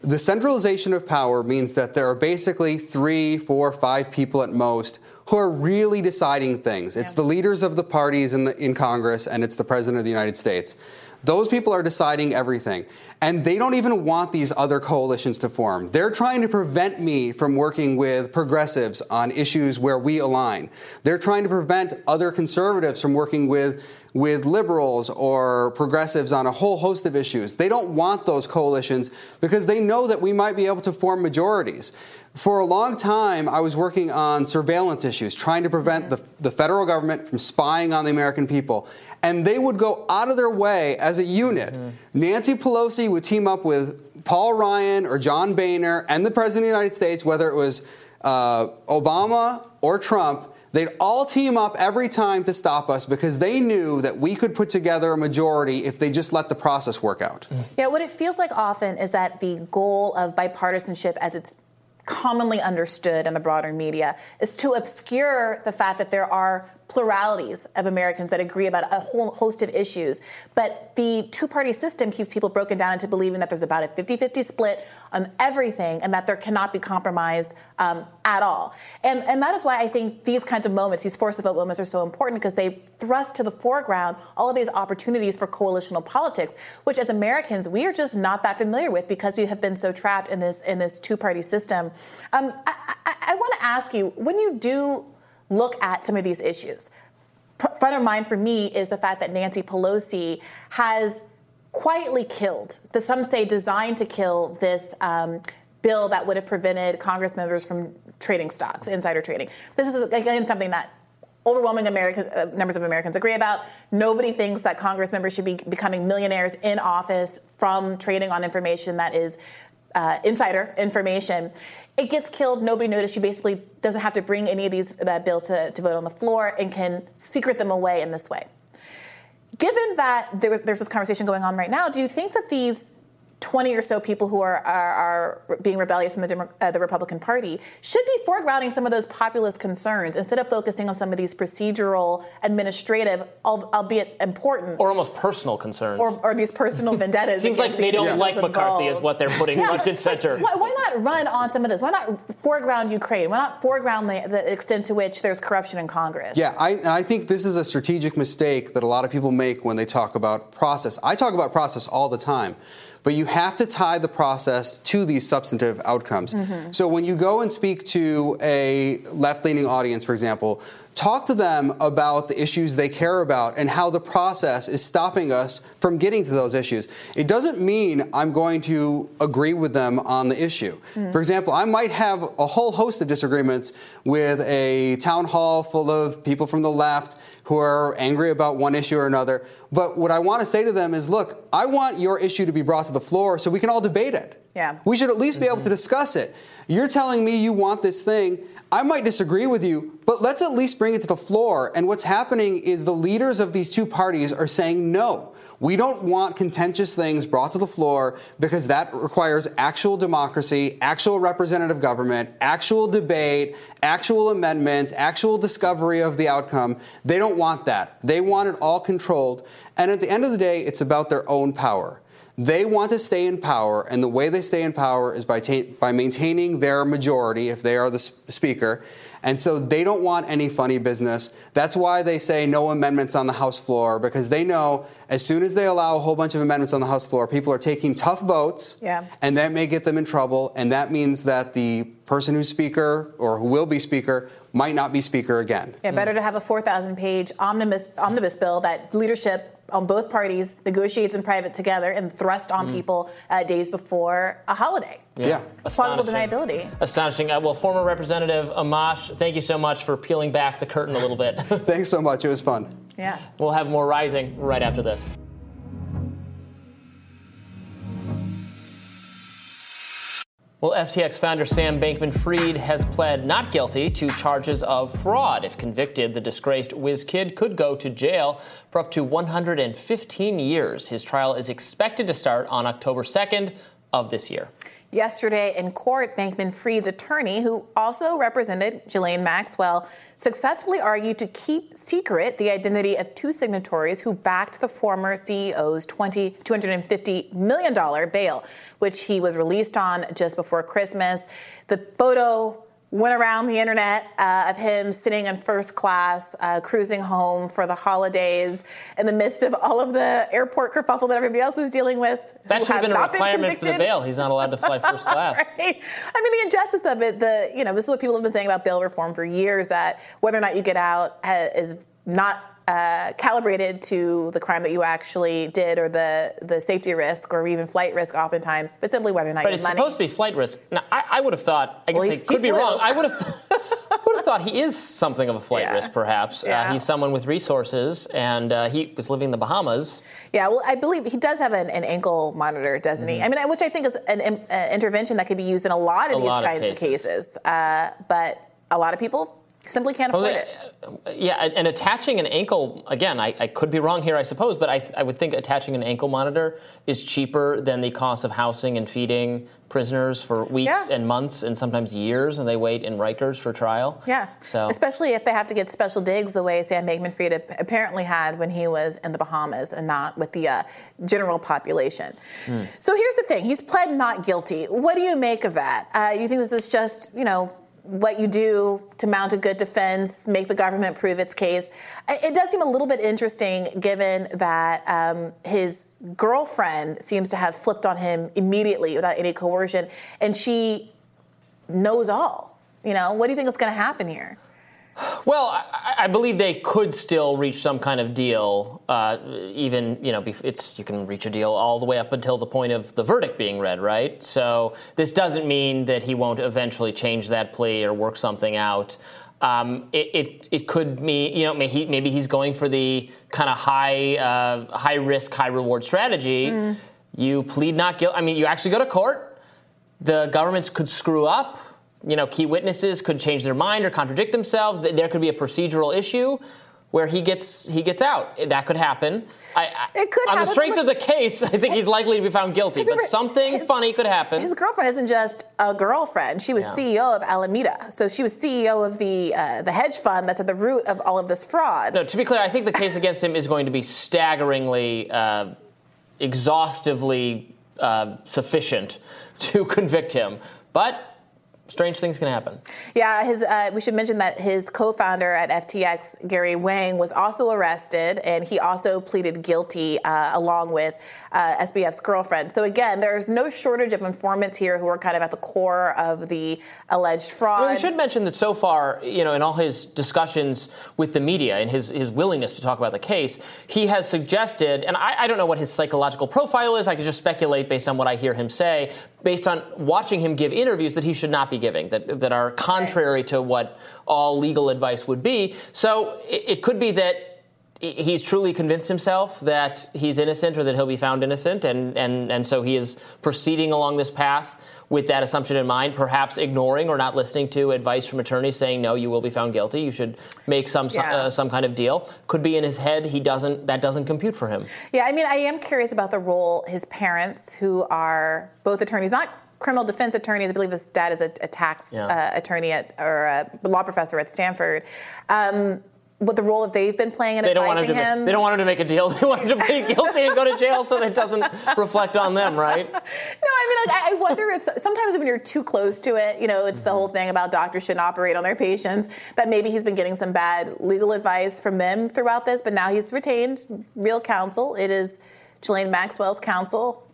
The centralization of power means that there are basically three, four, five people at most who are really deciding things. It's yeah. the leaders of the parties in, the, in Congress, and it's the President of the United States. Those people are deciding everything. And they don't even want these other coalitions to form. They're trying to prevent me from working with progressives on issues where we align. They're trying to prevent other conservatives from working with, with liberals or progressives on a whole host of issues. They don't want those coalitions because they know that we might be able to form majorities. For a long time, I was working on surveillance issues, trying to prevent the, the federal government from spying on the American people. And they would go out of their way as a unit. Mm-hmm. Nancy Pelosi would team up with Paul Ryan or John Boehner and the President of the United States, whether it was uh, Obama or Trump. They'd all team up every time to stop us because they knew that we could put together a majority if they just let the process work out. Yeah, what it feels like often is that the goal of bipartisanship, as it's commonly understood in the broader media, is to obscure the fact that there are pluralities of Americans that agree about a whole host of issues. But the two-party system keeps people broken down into believing that there's about a fifty-fifty split on everything and that there cannot be compromise um, at all. And, and that is why I think these kinds of moments, these Force the Vote moments, are so important because they thrust to the foreground all of these opportunities for coalitional politics, which as Americans, we are just not that familiar with because we have been so trapped in this, in this two-party system. Um, I, I, I want to ask you, when you do look at some of these issues. front of mind for me is the fact that Nancy Pelosi has quietly killed, some say designed to kill, this um, bill that would have prevented Congress members from trading stocks, insider trading. This is, again, something that overwhelming American, uh, numbers of Americans agree about. Nobody thinks that Congress members should be becoming millionaires in office from trading on information that is uh, insider information. It gets killed. Nobody noticed. She basically doesn't have to bring any of these uh, bills to, to vote on the floor and can secret them away in this way. Given that there, there's this conversation going on right now, do you think that these twenty or so people who are are, are being rebellious in the, Demo- uh, the Republican Party should be foregrounding some of those populist concerns instead of focusing on some of these procedural, administrative, al- albeit important, or almost personal concerns, or, or these personal vendettas? Seems like they don't yeah. like McCarthy involved. Is what they're putting yeah, left and center. Why, why not run on some of this? Why not foreground Ukraine? Why not foreground the, the extent to which there's corruption in Congress? Yeah, I, I think this is a strategic mistake that a lot of people make when they talk about process. I talk about process all the time. But you have to tie the process to these substantive outcomes. Mm-hmm. So when you go and speak to a left-leaning audience, for example, talk to them about the issues they care about and how the process is stopping us from getting to those issues. It doesn't mean I'm going to agree with them on the issue. Mm-hmm. For example, I might have a whole host of disagreements with a town hall full of people from the left who are angry about one issue or another. But what I want to say to them is, look, I want your issue to be brought to the floor so we can all debate it. Yeah. We should at least be mm-hmm. able to discuss it. You're telling me you want this thing. I might disagree with you, but let's at least bring it to the floor. And what's happening is the leaders of these two parties are saying, no, we don't want contentious things brought to the floor because that requires actual democracy, actual representative government, actual debate, actual amendments, actual discovery of the outcome. They don't want that. They want it all controlled. And at the end of the day, it's about their own power. They want to stay in power, and the way they stay in power is by ta- by maintaining their majority, if they are the sp- speaker. And so they don't want any funny business. That's why they say no amendments on the House floor, because they know as soon as they allow a whole bunch of amendments on the House floor, people are taking tough votes, yeah. and that may get them in trouble. And that means that the person who's speaker or who will be speaker might not be speaker again. Yeah, better mm. to have a four thousand page omnibus, omnibus bill that leadership on both parties negotiates in private together and thrust on mm. people uh, days before a holiday. Yeah. yeah. Plausible deniability. Astonishing. Uh, well, former Representative Amash, thank you so much for peeling back the curtain a little bit. Thanks so much. It was fun. Yeah. We'll have more Rising right after this. Well, F T X founder Sam Bankman-Fried has pled not guilty to charges of fraud. If convicted, the disgraced whiz kid could go to jail for up to one hundred fifteen years. His trial is expected to start on October second of this year. Yesterday in court, Bankman-Fried's attorney, who also represented Ghislaine Maxwell, successfully argued to keep secret the identity of two signatories who backed the former C E O's two hundred fifty million dollars bail, which he was released on just before Christmas. The photo went around the internet uh, of him sitting in first class, uh, cruising home for the holidays in the midst of all of the airport kerfuffle that everybody else is dealing with. That should have been a requirement been for the bail. He's not allowed to fly first class. Right? I mean, the injustice of it, the you know, this is what people have been saying about bail reform for years, that whether or not you get out uh, is not Uh, calibrated to the crime that you actually did or the, the safety risk or even flight risk oftentimes, but simply whether or not you money. But it's supposed to be flight risk. Now, I, I would have thought, I guess well, he, I could be wrong, I would have th- I would have thought he is something of a flight yeah. risk, perhaps. Yeah. Uh, he's someone with resources, and uh, he was living in the Bahamas. Yeah, well, I believe he does have an, an ankle monitor, doesn't mm-hmm. he? I mean, which I think is an, an intervention that could be used in a lot of a these lot kinds of cases. Of cases. Uh, but a lot of people simply can't afford okay. it. Yeah, and attaching an ankle, again, I, I could be wrong here, I suppose, but I, I would think attaching an ankle monitor is cheaper than the cost of housing and feeding prisoners for weeks yeah. and months and sometimes years, and they wait in Rikers for trial. Yeah, so especially if they have to get special digs the way Sam Bankman-Fried apparently had when he was in the Bahamas and not with the uh, general population. Mm. So here's the thing. He's pled not guilty. What do you make of that? Uh, you think this is just, you know, what you do to mount a good defense, make the government prove its case? It does seem a little bit interesting given that um, his girlfriend seems to have flipped on him immediately without any coercion, and she knows all. You know, what do you think is going to happen here? Well, I, I believe they could still reach some kind of deal. Uh, even you know, it's you can reach a deal all the way up until the point of the verdict being read, right? So this doesn't mean that he won't eventually change that plea or work something out. Um, it, it it could mean you know maybe, he, maybe he's going for the kind of high uh, high risk high reward strategy. Mm. You plead not guilty. I mean, you actually go to court. The governments could screw up. You know, key witnesses could change their mind or contradict themselves. There could be a procedural issue where he gets he gets out. That could happen. I, I, it could on happen. the strength of the case, I think he's likely to be found guilty. But something his, funny could happen. His girlfriend isn't just a girlfriend. She was yeah. C E O of Alameda. So she was C E O of the uh, the hedge fund that's at the root of all of this fraud. No, to be clear, I think the case against him is going to be staggeringly, uh, exhaustively uh, sufficient to convict him. But strange things can happen. Yeah, his. Uh, we should mention that his co-founder at F T X, Gary Wang, was also arrested, and he also pleaded guilty uh, along with uh, S B F's girlfriend. So again, there's no shortage of informants here who are kind of at the core of the alleged fraud. Well, we should mention that so far, you know, in all his discussions with the media and his, his willingness to talk about the case, he has suggested, and I, I don't know what his psychological profile is. I can just speculate based on what I hear him say, based on watching him give interviews that he should not be giving that that are contrary to what all legal advice would be. So it, it could be that he's truly convinced himself that he's innocent or that he'll be found innocent, and, and, and so he is proceeding along this path with that assumption in mind, perhaps ignoring or not listening to advice from attorneys saying, no, you will be found guilty, you should make some yeah. uh, some kind of deal. Could be in his head, he doesn't that doesn't compute for him. Yeah, I mean, I am curious about the role his parents, who are both attorneys, not criminal defense attorneys. I believe his dad is a, a tax yeah. uh, attorney at, or a law professor at Stanford. Um, what the role that they've been playing in they advising don't want him. To, him. They don't want him to make a deal. They want him to plead guilty and go to jail so that it doesn't reflect on them, right? No, I mean, like, I wonder if sometimes when you're too close to it, you know, it's mm-hmm. the whole thing about doctors shouldn't operate on their patients, that maybe he's been getting some bad legal advice from them throughout this, but now he's retained real counsel. It is Ghislaine Maxwell's counsel,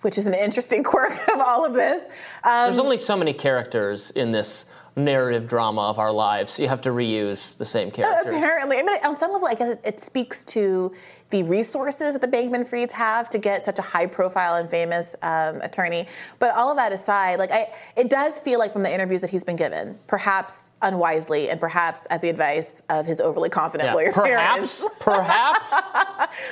which is an interesting quirk of all of this. Um, There's only so many characters in this narrative drama of our lives. You have to reuse the same characters. Uh, apparently. I mean, on some level, I guess it, it speaks to the resources that the Bankman-Frieds have to get such a high-profile and famous um, attorney. But all of that aside, like I, it does feel like from the interviews that he's been given, perhaps unwisely and perhaps at the advice of his overly confident yeah, lawyer perhaps, parents. Perhaps, perhaps.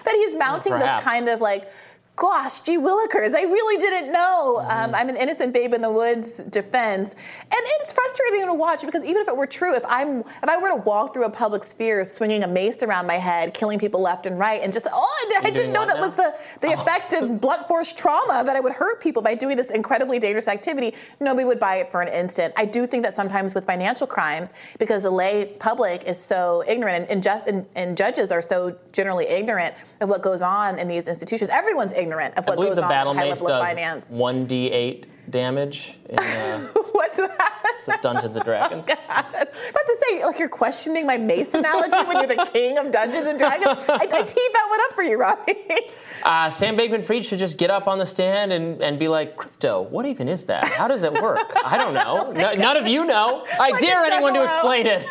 That he's mounting perhaps. this kind of, like, gosh, gee willikers, I really didn't know. Um, I'm an innocent babe in the woods defense. And it's frustrating to watch because even if it were true, if I'm if I were to walk through a public sphere swinging a mace around my head, killing people left and right, and just, oh, I didn't know that now? was the, the oh. effect of blunt force trauma, that I would hurt people by doing this incredibly dangerous activity, nobody would buy it for an instant. I do think that sometimes with financial crimes, because the lay public is so ignorant and, and, just, and, and judges are so generally ignorant of what goes on in these institutions, everyone's ignorant. Of what I believe goes the on battle mace does one d eight damage in uh, what's that? Dungeons and Dragons. Oh, about to say, like, you're questioning my mace analogy when you're the king of Dungeons and Dragons. I, I teed that one up for you, Robbie. Uh, Sam Bankman-Fried should just get up on the stand and, and be like, crypto, what even is that? How does it work? I don't know. No, none of you know. I like dare anyone to explain it.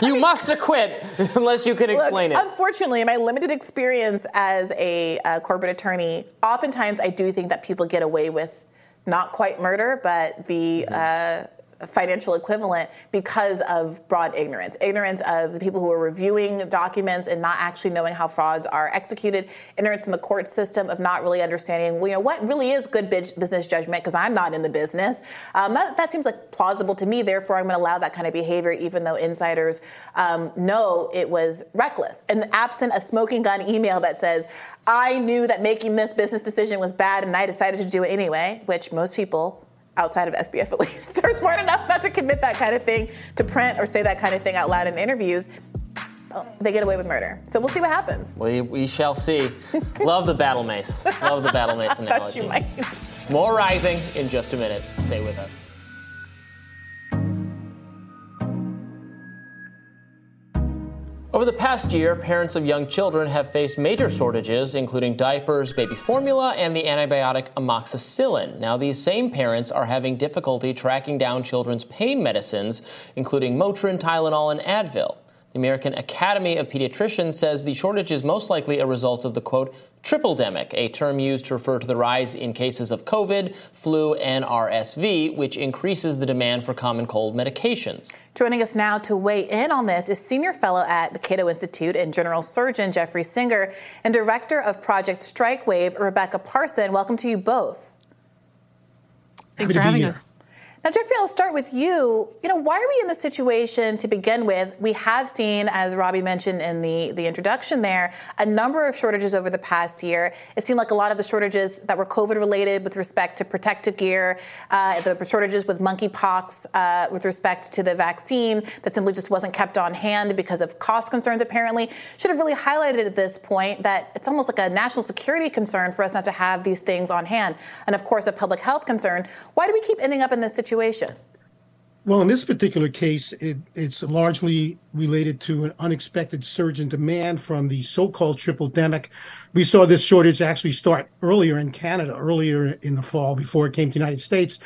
You I mean, must acquit unless you can explain look, it. Unfortunately, in my limited experience as a uh, corporate attorney, oftentimes I do think that people get away with not quite murder, but the uh, financial equivalent because of broad ignorance. Ignorance of the people who are reviewing documents and not actually knowing how frauds are executed. Ignorance in the court system of not really understanding, you know, what really is good business judgment because I'm not in the business. Um, that, that seems like plausible to me. Therefore, I'm going to allow that kind of behavior, even though insiders um, know it was reckless. And absent a smoking gun email that says, I knew that making this business decision was bad and I decided to do it anyway, which most people outside of S B F at least, are smart enough not to commit that kind of thing, to print or say that kind of thing out loud in interviews, they get away with murder. So we'll see what happens. We, we shall see. Love the battle mace. Love the battle mace analogy. I thought you might. More Rising in just a minute. Stay with us. Over the past year, parents of young children have faced major shortages, including diapers, baby formula, and the antibiotic amoxicillin. Now, these same parents are having difficulty tracking down children's pain medicines, including Motrin, Tylenol, and Advil. The American Academy of Pediatricians says the shortage is most likely a result of the, quote, tripledemic, a term used to refer to the rise in cases of COVID, flu, and R S V, which increases the demand for common cold medications. Joining us now to weigh in on this is senior fellow at the Cato Institute and general surgeon Jeffrey Singer and director of Project Strike Wave, Rebecca Parson. Welcome to you both. Thanks for having us. Now, Jeffrey, I'll start with you. You know, why are we in this situation to begin with? We have seen, as Robbie mentioned in the, the introduction there, a number of shortages over the past year. It seemed like a lot of the shortages that were COVID-related with respect to protective gear, uh, the shortages with monkeypox uh, with respect to the vaccine that simply just wasn't kept on hand because of cost concerns, apparently, should have really highlighted at this point that it's almost like a national security concern for us not to have these things on hand. And, of course, a public health concern. Why do we keep ending up in this situation? Well, in this particular case, it, it's largely related to an unexpected surge in demand from the so-called tripledemic. We saw this shortage actually start earlier in Canada, earlier in the fall, before it came to the United States.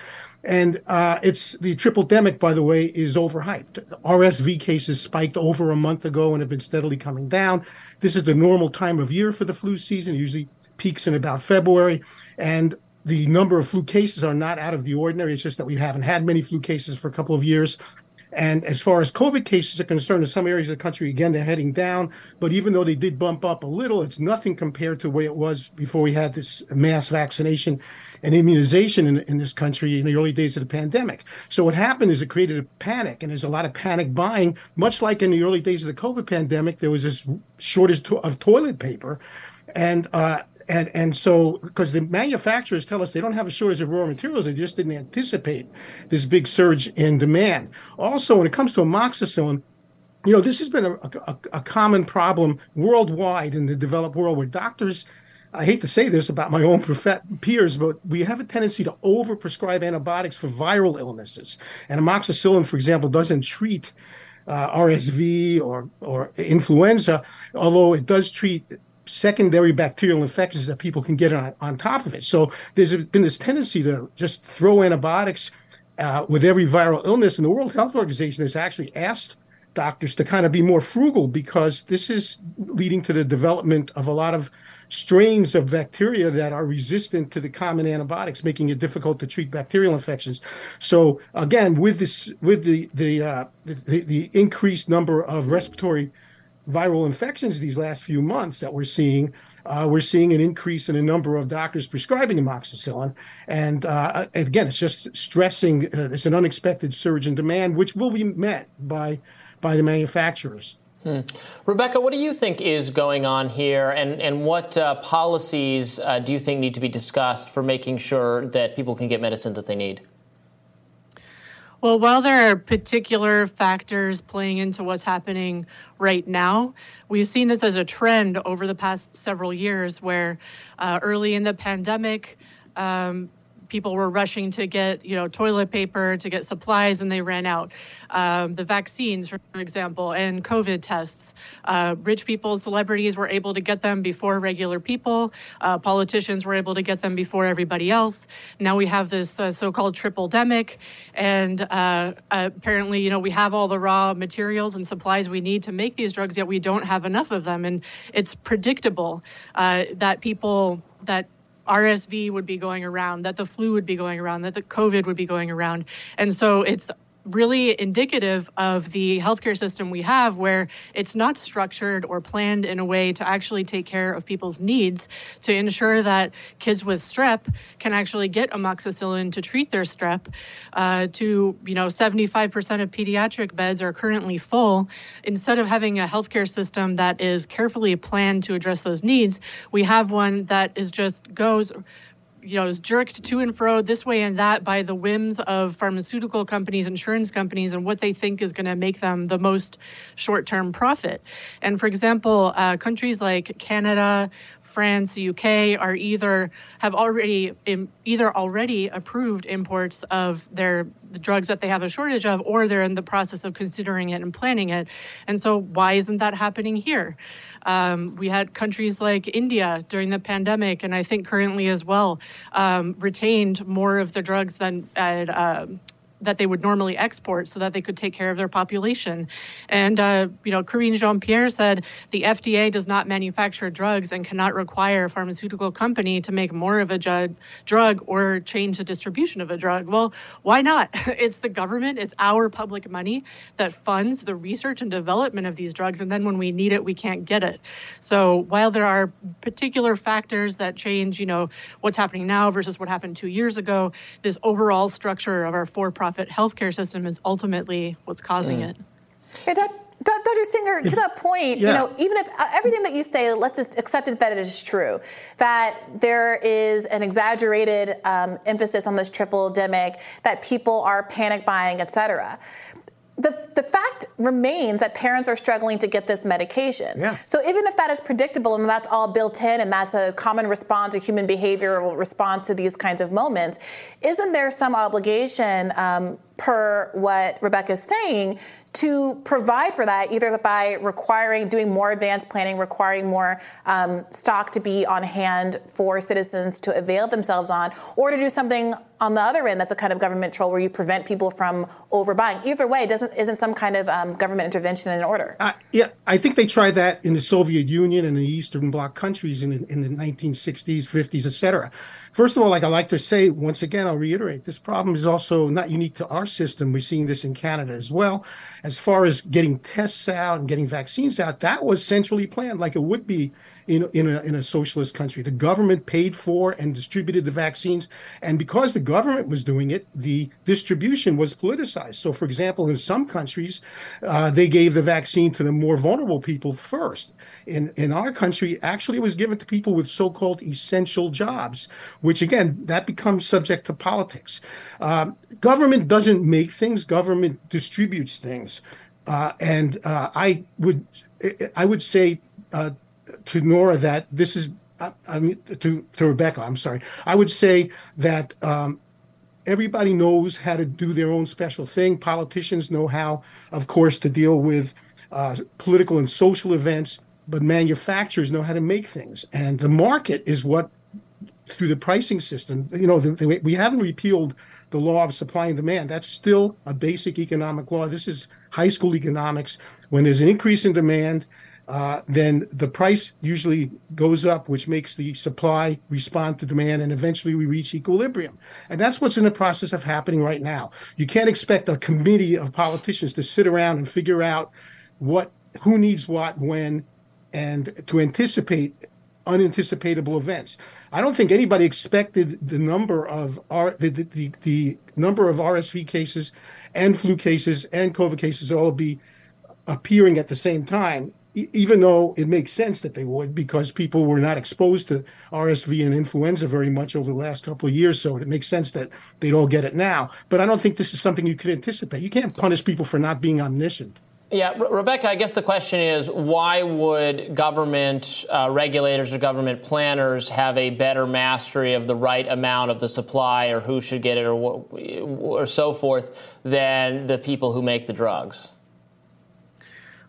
And uh, it's the tripledemic, by the way, is overhyped. R S V cases spiked over a month ago and have been steadily coming down. This is the normal time of year for the flu season. It usually peaks in about February. And the number of flu cases are not out of the ordinary. It's just that we haven't had many flu cases for a couple of years. And as far as COVID cases are concerned, in some areas of the country, again, they're heading down. But even though they did bump up a little, it's nothing compared to where it was before we had this mass vaccination and immunization in, in this country in the early days of the pandemic. So what happened is it created a panic, and there's a lot of panic buying. Much like in the early days of the COVID pandemic, there was this shortage to- of toilet paper. And uh, And and so, because the manufacturers tell us they don't have a shortage of raw materials, they just didn't anticipate this big surge in demand. Also, when it comes to amoxicillin, you know, this has been a, a, a common problem worldwide in the developed world where doctors, I hate to say this about my own prof- peers, but we have a tendency to overprescribe antibiotics for viral illnesses. And amoxicillin, for example, doesn't treat uh, R S V or, or influenza, although it does treat secondary bacterial infections that people can get on, on top of it. So there's been this tendency to just throw antibiotics uh, with every viral illness. And the World Health Organization has actually asked doctors to kind of be more frugal because this is leading to the development of a lot of strains of bacteria that are resistant to the common antibiotics, making it difficult to treat bacterial infections. So again, with this, with the the uh, the, the increased number of respiratory viral infections these last few months that we're seeing, uh, we're seeing an increase in the number of doctors prescribing amoxicillin. And uh, again, it's just stressing, uh, it's an unexpected surge in demand, which will be met by by the manufacturers. Hmm. Rebecca, what do you think is going on here, and, and what uh, policies uh, do you think need to be discussed for making sure that people can get medicine that they need? Well, while there are particular factors playing into what's happening right now, we've seen this as a trend over the past several years where uh, early in the pandemic, um, people were rushing to get, you know, toilet paper, to get supplies, and they ran out. Um, the vaccines, for example, and COVID tests. Uh, rich people, celebrities were able to get them before regular people. Uh, politicians were able to get them before everybody else. Now we have this uh, so-called tripledemic, and uh, apparently, you know, we have all the raw materials and supplies we need to make these drugs, yet we don't have enough of them. And it's predictable uh, that people that R S V would be going around, that the flu would be going around, that the COVID would be going around. And so it's really indicative of the healthcare system we have, where it's not structured or planned in a way to actually take care of people's needs, to ensure that kids with strep can actually get amoxicillin to treat their strep. Uh, to, you know, seventy-five percent of pediatric beds are currently full. Instead of having a healthcare system that is carefully planned to address those needs, we have one that is just goes you know, is jerked to and fro this way and that by the whims of pharmaceutical companies, insurance companies, and what they think is going to make them the most short-term profit. And for example, uh, countries like Canada, France, U K are either have already in, either already approved imports of their the drugs that they have a shortage of, or they're in the process of considering it and planning it. And so why isn't that happening here? Um, we had countries like India during the pandemic, and I think currently as well, um, retained more of the drugs than at, uh, that they would normally export so that they could take care of their population. And, uh, you know, Karine Jean-Pierre said the F D A does not manufacture drugs and cannot require a pharmaceutical company to make more of a ju- drug or change the distribution of a drug. Well, why not? It's the government. It's our public money that funds the research and development of these drugs. And then when we need it, we can't get it. So while there are particular factors that change, you know, what's happening now versus what happened two years ago, this overall structure of our for-profit healthcare system is ultimately what's causing it. Yeah, Doctor Singer, to that point, yeah. you know, even if uh, everything that you say, let's just accept it that it is true, that there is an exaggerated um, emphasis on this triple-demic, that people are panic buying, et cetera. The, the fact remains that parents are struggling to get this medication. Yeah. So even if that is predictable and that's all built in and that's a common response, a human behavioral response to these kinds of moments, isn't there some obligation, um, per what Rebecca is saying, to provide for that, either by requiring, doing more advanced planning, requiring more um, stock to be on hand for citizens to avail themselves on, or to do something on the other end that's a kind of government troll where you prevent people from overbuying. Either way, doesn't isn't some kind of um, government intervention in order? Uh, yeah, I think they tried that in the Soviet Union and the Eastern Bloc countries in, in the nineteen sixties, fifties, et cetera. First of all, like I like to say, once again, I'll reiterate, this problem is also not unique to our system. We're seeing this in Canada as well. As far as getting tests out and getting vaccines out, that was centrally planned like it would be in, in, a, in a socialist country. The government paid for and distributed the vaccines. And because the government was doing it, the distribution was politicized. So, for example, in some countries, uh, they gave the vaccine to the more vulnerable people first. In, in our country, actually, it was given to people with so-called essential jobs, which, again, that becomes subject to politics. Um, government doesn't make things. Government distributes things. Uh, and uh, I would I would say uh, to Nora that this is, I, I mean, to, to Rebecca, I'm sorry. I would say that um, everybody knows how to do their own special thing. Politicians know how, of course, to deal with uh, political and social events, but manufacturers know how to make things. And the market is what, through the pricing system, you know, the, the, we haven't repealed the law of supply and demand. That's still a basic economic law. This is high school economics. When there's an increase in demand, uh, then the price usually goes up, which makes the supply respond to demand, and eventually we reach equilibrium. And that's what's in the process of happening right now. You can't expect a committee of politicians to sit around and figure out what, who needs what, when, and to anticipate unanticipatable events. I don't think anybody expected the number of R, the, the, the, the number of R S V cases and flu cases and COVID cases all be appearing at the same time, e- even though it makes sense that they would, because people were not exposed to R S V and influenza very much over the last couple of years. So it makes sense that they'd all get it now. But I don't think this is something you could anticipate. You can't punish people for not being omniscient. Yeah, Re- Rebecca, I guess the question is, why would government uh, regulators or government planners have a better mastery of the right amount of the supply or who should get it or what, or so forth than the people who make the drugs?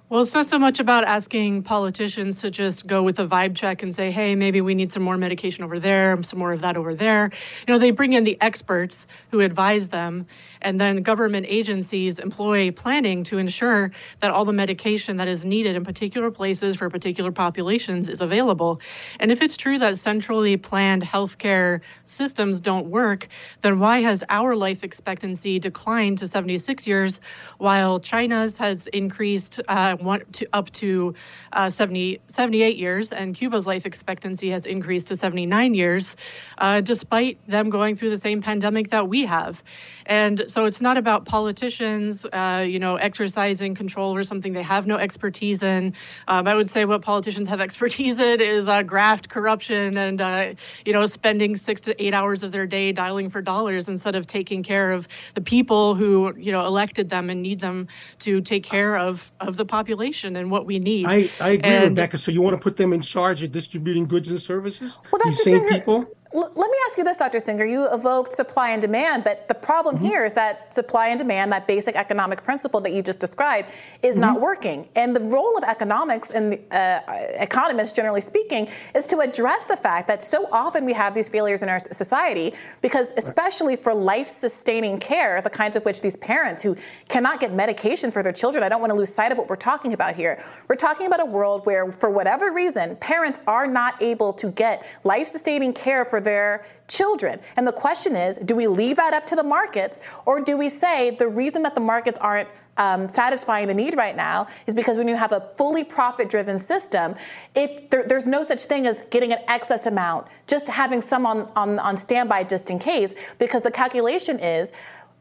Well, it's not so much about asking politicians to just go with a vibe check and say, hey, maybe we need some more medication over there, some more of that over there. You know, they bring in the experts who advise them, and then government agencies employ planning to ensure that all the medication that is needed in particular places for particular populations is available. And if it's true that centrally planned healthcare systems don't work, then why has our life expectancy declined to seventy-six years while China's has increased uh, One to up to uh, seventy, seventy-eight years, and Cuba's life expectancy has increased to seventy-nine years, uh, despite them going through the same pandemic that we have. And so it's not about politicians, uh, you know, exercising control or something they have no expertise in. Um, I would say what politicians have expertise in is uh, graft, corruption, and, uh, you know, spending six to eight hours of their day dialing for dollars instead of taking care of the people who, you know, elected them and need them to take care of, of the population. population and what we need. I, I agree, and, Rebecca. So you want to put them in charge of distributing goods and services? Well, these same people? L- let me ask you this, Doctor Singer. You evoked supply and demand, but the problem mm-hmm. here is that supply and demand, that basic economic principle that you just described, is mm-hmm. not working. And the role of economics and uh, economists, generally speaking, is to address the fact that so often we have these failures in our society because, especially for life-sustaining care, the kinds of which these parents who cannot get medication for their children, I don't want to lose sight of what we're talking about here. We're talking about a world where, for whatever reason, parents are not able to get life-sustaining care for their children. And the question is, do we leave that up to the markets, or do we say the reason that the markets aren't um, satisfying the need right now is because when you have a fully profit-driven system, if there, there's no such thing as getting an excess amount, just having some on, on, on standby just in case, because the calculation is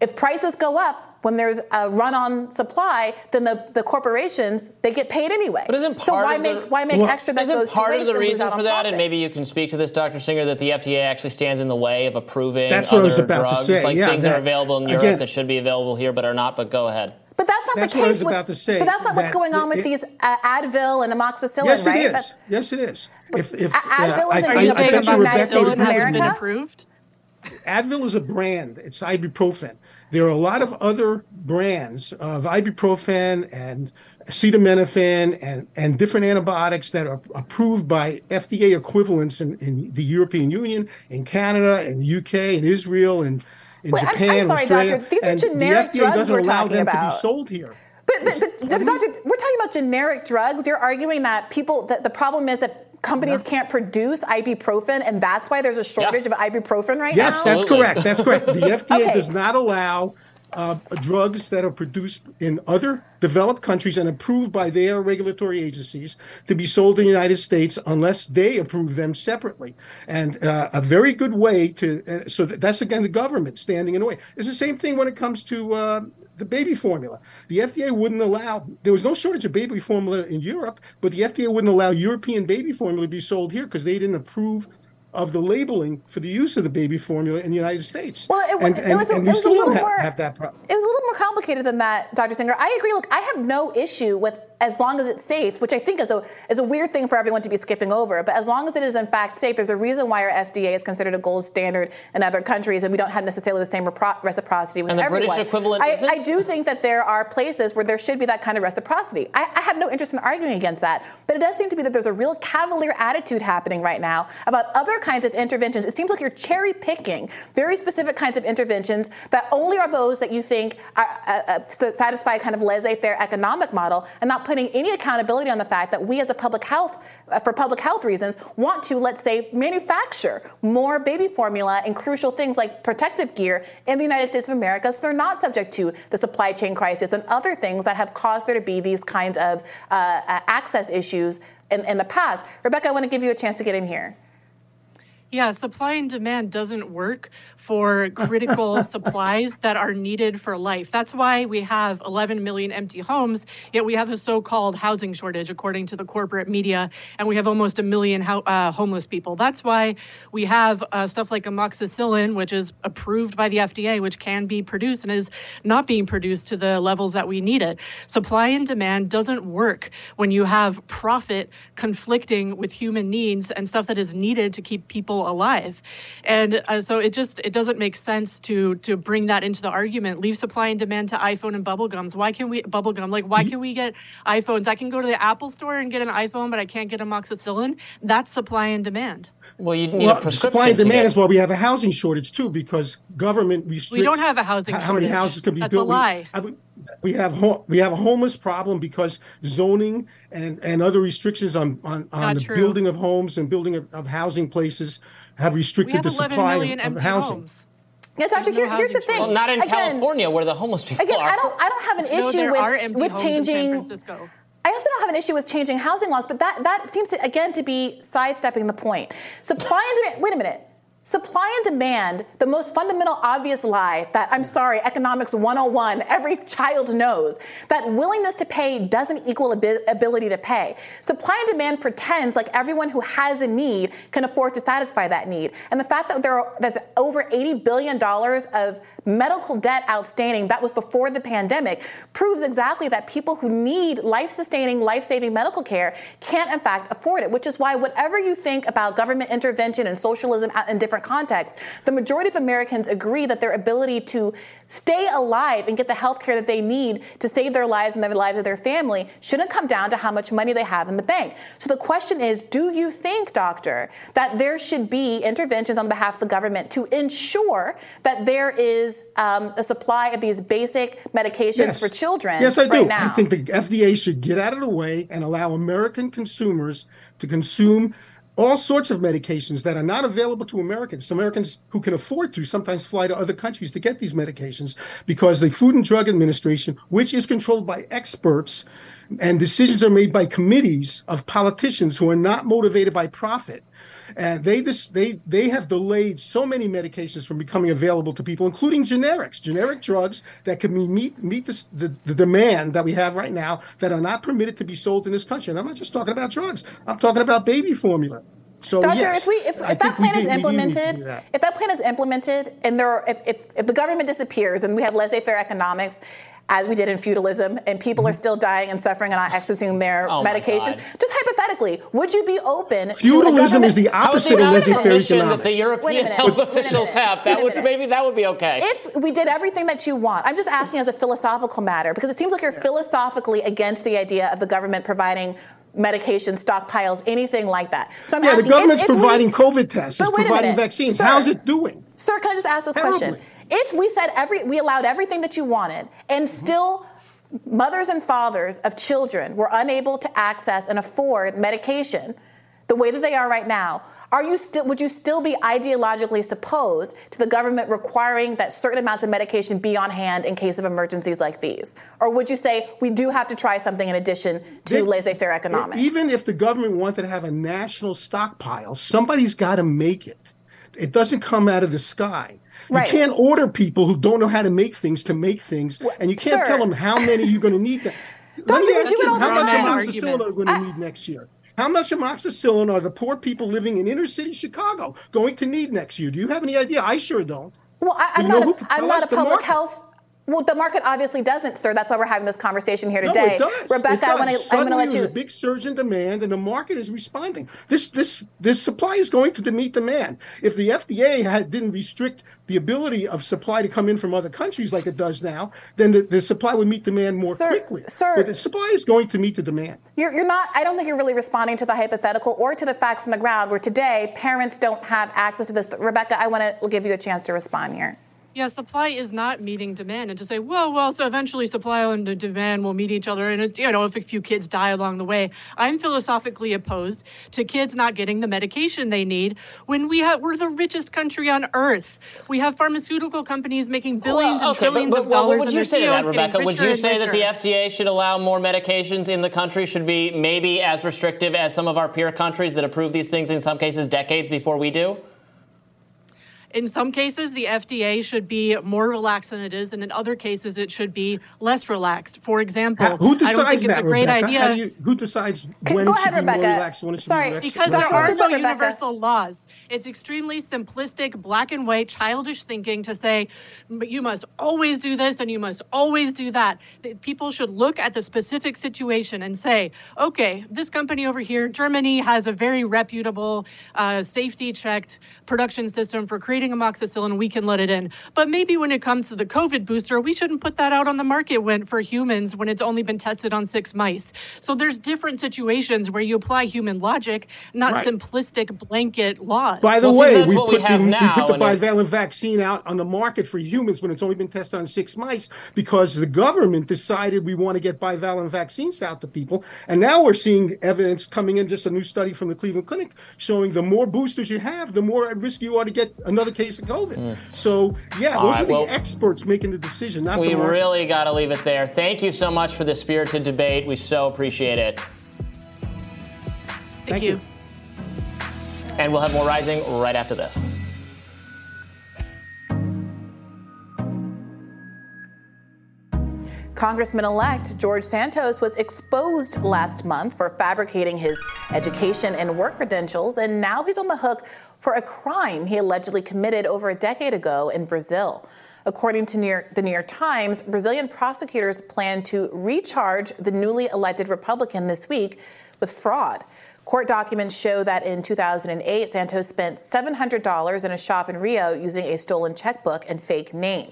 if prices go up, when there's a run on supply, then the, the corporations, they get paid anyway. But isn't part so why of the, make why make well, extra that goes to Isn't part of the reason for that, and maybe you can speak to this, Doctor Singer, that the F D A actually stands in the way of approving That's other drugs, like yeah, things that, that are available in Europe again, that should be available here but are not? But go ahead. But that's not that's the case. With, but that's not that what's going on it, with these uh, Advil and amoxicillin, yes, right? It is. That's, yes, it is. If, if, Advil uh, isn't being approved in the United States of America? Advil is a brand. It's ibuprofen. There are a lot of other brands of ibuprofen and acetaminophen and, and different antibiotics that are approved by F D A equivalents in, in the European Union, in Canada, in the U K, in Israel, and in, in Wait, Japan. I'm, I'm sorry, Australia. Doctor. These and are generic the F D A drugs doesn't we're allow talking them about. To be sold here. But, but, but, but Doctor, we're talking about generic drugs. You're arguing that people. That the problem is that. Companies yeah. can't produce ibuprofen, and that's why there's a shortage yeah. of ibuprofen right yes, now? Yes, that's correct. That's correct. The F D A okay. does not allow uh, drugs that are produced in other developed countries and approved by their regulatory agencies to be sold in the United States unless they approve them separately. And uh, a very good way to uh, – so that's, again, the government standing in the way. It's the same thing when it comes to uh, – the baby formula. The F D A wouldn't allow, there was no shortage of baby formula in Europe, but the F D A wouldn't allow European baby formula to be sold here because they didn't approve of the labeling for the use of the baby formula in the United States. Well, it, and, and, it was a, and we it was still a little don't more, have, have that problem. It was a little more complicated than that, Doctor Singer. I agree. Look, I have no issue with as long as it's safe, which I think is a is a weird thing for everyone to be skipping over. But as long as it is in fact safe, there's a reason why our F D A is considered a gold standard in other countries, and we don't have necessarily the same repro- reciprocity with and the everyone. British equivalent I, I do think that there are places where there should be that kind of reciprocity. I, I have no interest in arguing against that, but it does seem to be that there's a real cavalier attitude happening right now about other kinds of interventions. It seems like you're cherry picking very specific kinds of interventions that only are those that you think are, uh, uh, satisfy a kind of laissez-faire economic model, and not putting any accountability on the fact that we as a public health, uh, for public health reasons, want to, let's say, manufacture more baby formula and crucial things like protective gear in the United States of America so they're not subject to the supply chain crisis and other things that have caused there to be these kinds of uh, access issues in, in the past. Rebecca, I want to give you a chance to get in here. Yeah, supply and demand doesn't work for critical supplies that are needed for life. That's why we have eleven million empty homes, yet we have a so-called housing shortage, according to the corporate media, and we have almost a million ho- uh, homeless people. That's why we have uh, stuff like amoxicillin, which is approved by the F D A, which can be produced and is not being produced to the levels that we need it. Supply and demand doesn't work when you have profit conflicting with human needs and stuff that is needed to keep people alive. And uh, so it just it doesn't make sense to to bring that into the argument. Leave supply and demand to iPhone and bubblegums. Why can we bubblegum? Like why can we get iPhones? I can go to the Apple store and get an iPhone, but I can't get amoxicillin. That's supply and demand. Well, you need well, a prescription. Supply and demand is why we have a housing shortage too, because government restricts. We don't have a housing how shortage. How many houses can be That's built? That's a lie. I would, We have ho- we have a homeless problem because zoning and, and other restrictions on, on, on the true. building of homes and building of, of housing places have restricted have the supply of, of housing. Homes. Yeah, Doctor, here, no here's the thing. Well, not in again, California where the homeless people again, are. Again, I don't I don't have an no, issue with, with changing. I also don't have an issue with changing housing laws, but that that seems to again to be sidestepping the point. Supply and demand. Wait a minute. Supply and demand, the most fundamental obvious lie that, I'm sorry, economics one oh one, every child knows, that willingness to pay doesn't equal ab- ability to pay. Supply and demand pretends like everyone who has a need can afford to satisfy that need. And the fact that there are, there's over eighty billion dollars of medical debt outstanding that was before the pandemic proves exactly that people who need life-sustaining, life-saving medical care can't, in fact, afford it, which is why whatever you think about government intervention and socialism and different different context, the majority of Americans agree that their ability to stay alive and get the health care that they need to save their lives and the lives of their family shouldn't come down to how much money they have in the bank. So the question is, do you think, doctor, that there should be interventions on behalf of the government to ensure that there is um, a supply of these basic medications yes. for children yes, I right do. now? I think the F D A should get out of the way and allow American consumers to consume all sorts of medications that are not available to Americans. Americans who can afford to sometimes fly to other countries to get these medications because the Food and Drug Administration, which is controlled by experts, and decisions are made by committees of politicians who are not motivated by profit. And they just, they they have delayed so many medications from becoming available to people, including generics, generic drugs that can meet meet the, the, the demand that we have right now that are not permitted to be sold in this country. And I'm not just talking about drugs. I'm talking about baby formula. So, Doctor, yes, if we if, if that plan did, is implemented, that. if that plan is implemented, and there are, if, if if the government disappears and we have laissez-faire economics, as we did in feudalism, and people are still dying and suffering and not accessing their oh medication. Just hypothetically, would you be open feudalism to Feudalism is the opposite of laissez-faire economics. That the European health officials have. That would maybe that would be okay. If we did everything that you want. I'm just asking as a philosophical matter, because it seems like you're yeah. philosophically against the idea of the government providing medication, stockpiles, anything like that. So I'm yeah, asking, the government's if, if providing we, COVID tests, it's providing vaccines. Sir, how's it doing? Sir, can I just ask this Terribly. question? If we said every, we allowed everything that you wanted, and mm-hmm. still mothers and fathers of children were unable to access and afford medication the way that they are right now, are you still? Would you still be ideologically opposed to the government requiring that certain amounts of medication be on hand in case of emergencies like these? Or would you say we do have to try something in addition to they, laissez-faire economics? Even if the government wanted to have a national stockpile, somebody's got to make it. It doesn't come out of the sky. You right. can't order people who don't know how to make things to make things, and you can't Sir. tell them how many you're going to need. That. Doctor, you do it all the time. How much amoxicillin are we going to I- need next year? How much amoxicillin are the poor people living in inner city Chicago going to need next year? Do you have any idea? I sure don't. Well, I, I'm, not a, I'm not a public market? health. Well, the market obviously doesn't, sir. That's why we're having this conversation here today. No, it does. Rebecca, it does. I want to. Suddenly, I want to let you. There's a big surge in demand, and the market is responding. This, this, this supply is going to meet demand. If the F D A had, didn't restrict the ability of supply to come in from other countries like it does now, then the, the supply would meet demand more sir, quickly. Sir, but the supply is going to meet the demand. You're, you're not. I don't think you're really responding to the hypothetical or to the facts on the ground. Where today, parents don't have access to this. But Rebecca, I want to give you a chance to respond here. Yeah, supply is not meeting demand. And to say, well, well, so eventually supply and demand will meet each other. And, it, you know, if a few kids die along the way, I'm philosophically opposed to kids not getting the medication they need when we have, we're the richest country on earth. We have pharmaceutical companies making billions well, okay, and trillions but, but, of dollars. Well, would you say that, Rebecca? Would you say that the F D A should allow more medications in the country, should be maybe as restrictive as some of our peer countries that approve these things in some cases decades before we do? In some cases, the F D A should be more relaxed than it is, and in other cases, it should be less relaxed. For example, How, who decides I don't think that, it's a great Rebecca? idea. You, who decides when it should Rebecca. be more relaxed, when it should Sorry, be relaxed? Sorry, because there are no universal laws. It's extremely simplistic, black and white, childish thinking to say, but you must always do this and you must always do that. People should look at the specific situation and say, okay, this company over here, Germany, has a very reputable, uh, safety-checked production system for creating amoxicillin, we can let it in. But maybe when it comes to the COVID booster, we shouldn't put that out on the market when, for humans when it's only been tested on six mice. So there's different situations where you apply human logic, not right. simplistic blanket laws. By the well, way, so we, put we, the, now, we put the bivalent it, vaccine out on the market for humans when it's only been tested on six mice because the government decided we want to get bivalent vaccines out to people. And now we're seeing evidence coming in, just a new study from the Cleveland Clinic showing the more boosters you have, the more at risk you are to get another case of COVID. Mm. So, yeah, All those right, are the well, experts making the decision, not we the market. Really got to leave it there. Thank you so much for the spirited debate. We so appreciate it. Thank, Thank you. you. And we'll have more Rising right after this. Congressman-elect George Santos was exposed last month for fabricating his education and work credentials, and now he's on the hook for a crime he allegedly committed over a decade ago in Brazil. According to New York, the New York Times, Brazilian prosecutors plan to recharge the newly elected Republican this week with fraud. Court documents show that in two thousand eight, Santos spent seven hundred dollars in a shop in Rio using a stolen checkbook and fake name.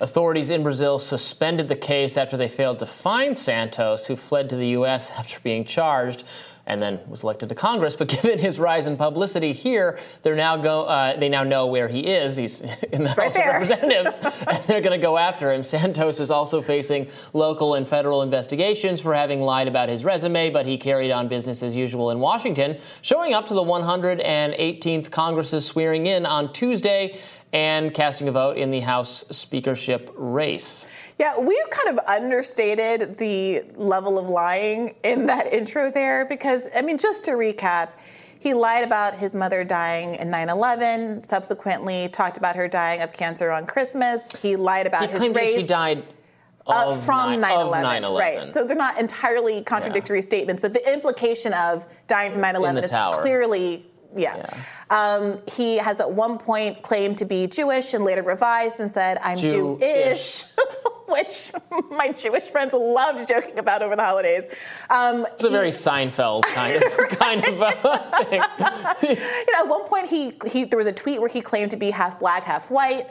Authorities in Brazil suspended the case after they failed to find Santos, who fled to the U S after being charged and then was elected to Congress. But given his rise in publicity here, they're now go. Uh, they now know where he is. He's in the right House there. of Representatives, and they're going to go after him. Santos is also facing local and federal investigations for having lied about his resume, but he carried on business as usual in Washington, showing up to the one hundred eighteenth Congress's swearing-in on Tuesday and casting a vote in the House speakership race. Yeah, we've kind of understated the level of lying in that intro there because, I mean, just to recap, he lied about his mother dying in nine eleven, subsequently talked about her dying of cancer on Christmas. He lied about he his claimed race. That she died of uh, from nine eleven. Right. So they're not entirely contradictory yeah. statements, but the implication of dying from nine eleven is tower. clearly... Yeah. yeah. Um, he has at one point claimed to be Jewish and later revised and said, I'm Jew-ish, Jewish, which my Jewish friends loved joking about over the holidays. Um, it's a very he, Seinfeld kind of kind of uh, thing. You know, at one point, he, he there was a tweet where he claimed to be half black, half white.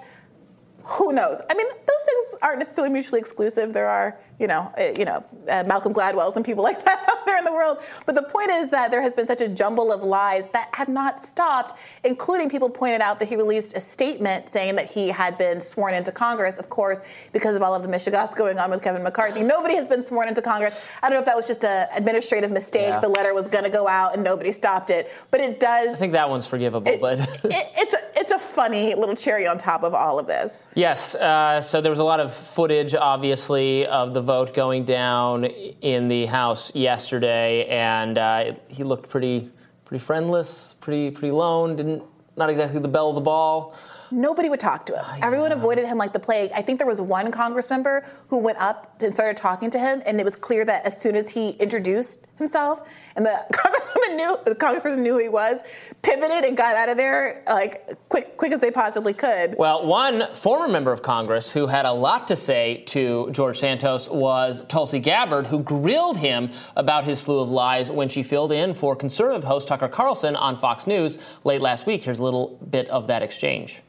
Who knows? I mean, those things aren't necessarily mutually exclusive. There are, you know, uh, you know, uh, Malcolm Gladwells and people like that out there in the world. But the point is that there has been such a jumble of lies that have not stopped, including people pointed out that he released a statement saying that he had been sworn into Congress, of course, because of all of the mishigas going on with Kevin McCarthy. Nobody has been sworn into Congress. I don't know if that was just an administrative mistake. Yeah. The letter was going to go out and nobody stopped it. But it does. I think that one's forgivable. It, but it, it's, a, it's a funny little cherry on top of all of this. Yes, uh, so there was a lot of footage, obviously, of the vote going down in the House yesterday, and uh, he looked pretty, pretty friendless, pretty, pretty lone. Didn't, not exactly the belle of the ball. Nobody would talk to him. Oh, yeah. Everyone avoided him like the plague. I think there was one Congress member who went up and started talking to him, and it was clear that as soon as he introduced himself, and the congresswoman knew, the congressperson knew who he was, pivoted and got out of there like quick, quick as they possibly could. Well, one former member of Congress who had a lot to say to George Santos was Tulsi Gabbard, who grilled him about his slew of lies when she filled in for conservative host Tucker Carlson on Fox News late last week. Here's a little bit of that exchange.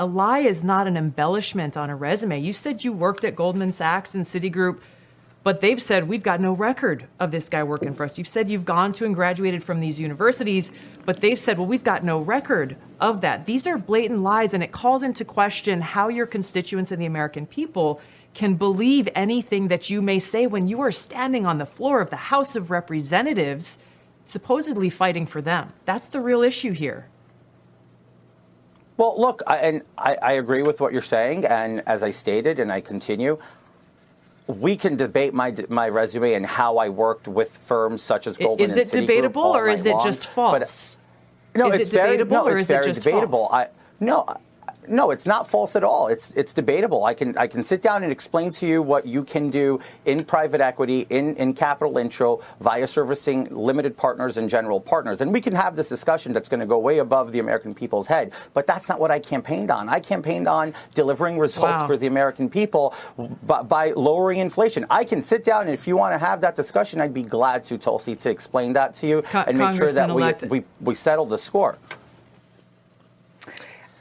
A lie is not an embellishment on a resume. You said you worked at Goldman Sachs and Citigroup, but they've said we've got no record of this guy working for us. You've said you've gone to and graduated from these universities, but they've said, well, we've got no record of that. These are blatant lies, and it calls into question how your constituents and the American people can believe anything that you may say when you are standing on the floor of the House of Representatives, supposedly fighting for them. That's the real issue here. Well, look, I, and I, I agree with what you're saying, and as I stated, and I continue, we can debate my my resume and how I worked with firms such as Goldman Sachs. Is it debatable, or is it just false? No, it's very debatable. I, no, no, it's not false at all. It's it's debatable. I can I can sit down and explain to you what you can do in private equity, in in capital intro, via servicing limited partners and general partners. And we can have this discussion that's going to go way above the American people's head. But that's not what I campaigned on. I campaigned on delivering results wow. for the American people by, by lowering inflation. I can sit down, and if you want to have that discussion, I'd be glad to, Tulsi, to explain that to you Co- and make sure that we, we, we settle the score.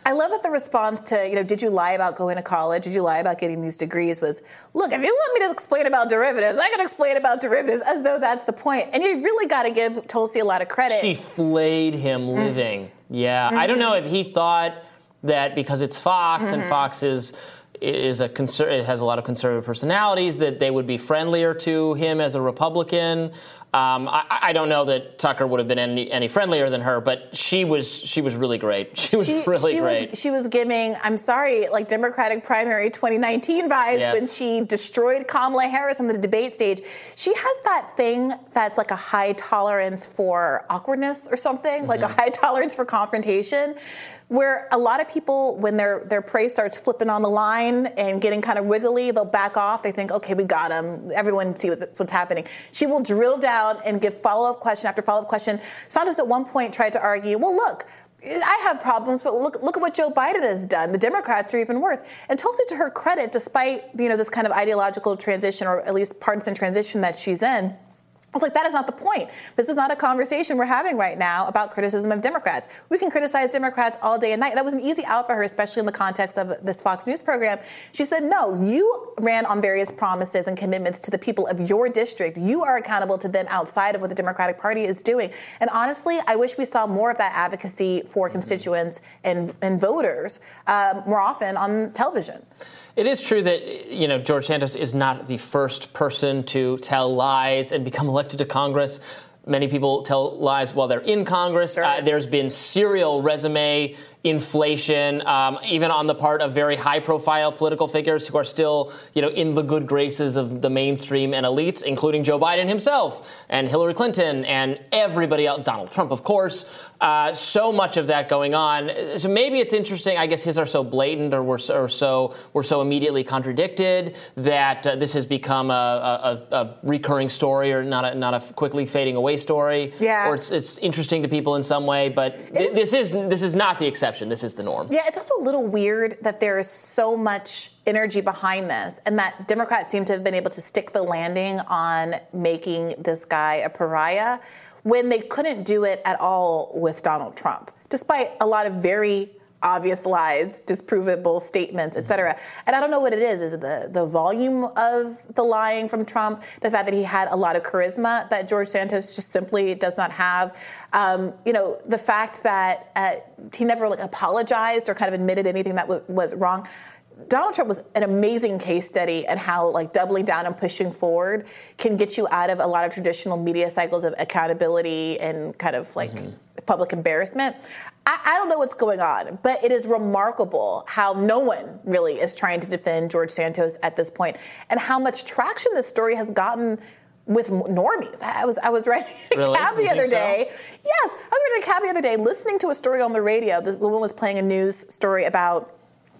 I love that the response to, you know, did you lie about going to college? Did you lie about getting these degrees? Was, look, if you want me to explain about derivatives, I can explain about derivatives, as though that's the point. And you really got to give Tulsi a lot of credit. She flayed him mm. living. Yeah. Mm-hmm. I don't know if he thought that because it's Fox mm-hmm. and Fox is... Is a conser- it has a lot of conservative personalities, that they would be friendlier to him as a Republican. Um, I, I don't know that Tucker would have been any, any friendlier than her, but she was she was really great. She was she, really she great. Was, she was giving, I'm sorry, like Democratic primary twenty nineteen vibes yes. when she destroyed Kamala Harris on the debate stage. She has that thing that's like a high tolerance for awkwardness or something, mm-hmm. like a high tolerance for confrontation, where a lot of people, when their their prey starts flipping on the line and getting kind of wiggly, they'll back off. They think, okay, we got him. Everyone see what's, what's happening. She will drill down and give follow-up question after follow-up question. Santos at one point tried to argue, well, look, I have problems, but look look at what Joe Biden has done. The Democrats are even worse. And Tulsi, to her credit, despite you know this kind of ideological transition, or at least partisan transition that she's in, It's like, that is not the point. This is not a conversation we're having right now about criticism of Democrats. We can criticize Democrats all day and night. That was an easy out for her, especially in the context of this Fox News program. She said, no, you ran on various promises and commitments to the people of your district. You are accountable to them outside of what the Democratic Party is doing. And honestly, I wish we saw more of that advocacy for constituents and, and voters uh, more often on television. It is true that, you know, George Santos is not the first person to tell lies and become elected to Congress. Many people tell lies while they're in Congress. Right. Uh, there's been serial resume inflation, um, even on the part of very high-profile political figures who are still, you know, in the good graces of the mainstream and elites, including Joe Biden himself and Hillary Clinton and everybody else, Donald Trump, of course. Uh, so much of that going on. So maybe it's interesting. I guess his are so blatant, or we're so, or so we're so immediately contradicted that uh, this has become a, a, a recurring story, or not a, not a quickly fading away story. Yeah. Or it's it's interesting to people in some way, but th- is- this is this is not the exception. This is the norm. Yeah, it's also a little weird that there is so much energy behind this, and that Democrats seem to have been able to stick the landing on making this guy a pariah when they couldn't do it at all with Donald Trump, despite a lot of very obvious lies, disprovable statements, et cetera. And I don't know what it is. Is it the, the volume of the lying from Trump, the fact that he had a lot of charisma that George Santos just simply does not have? Um, you know, the fact that uh, he never like apologized or kind of admitted anything that w- was wrong. Donald Trump was an amazing case study at how, like, doubling down and pushing forward can get you out of a lot of traditional media cycles of accountability and kind of, like, mm-hmm. public embarrassment. I, I don't know what's going on, but it is remarkable how no one really is trying to defend George Santos at this point, and how much traction this story has gotten with normies. I was I was riding really? a cab the you other day. So? Yes, I was riding a cab the other day, listening to a story on the radio. This woman was playing a news story about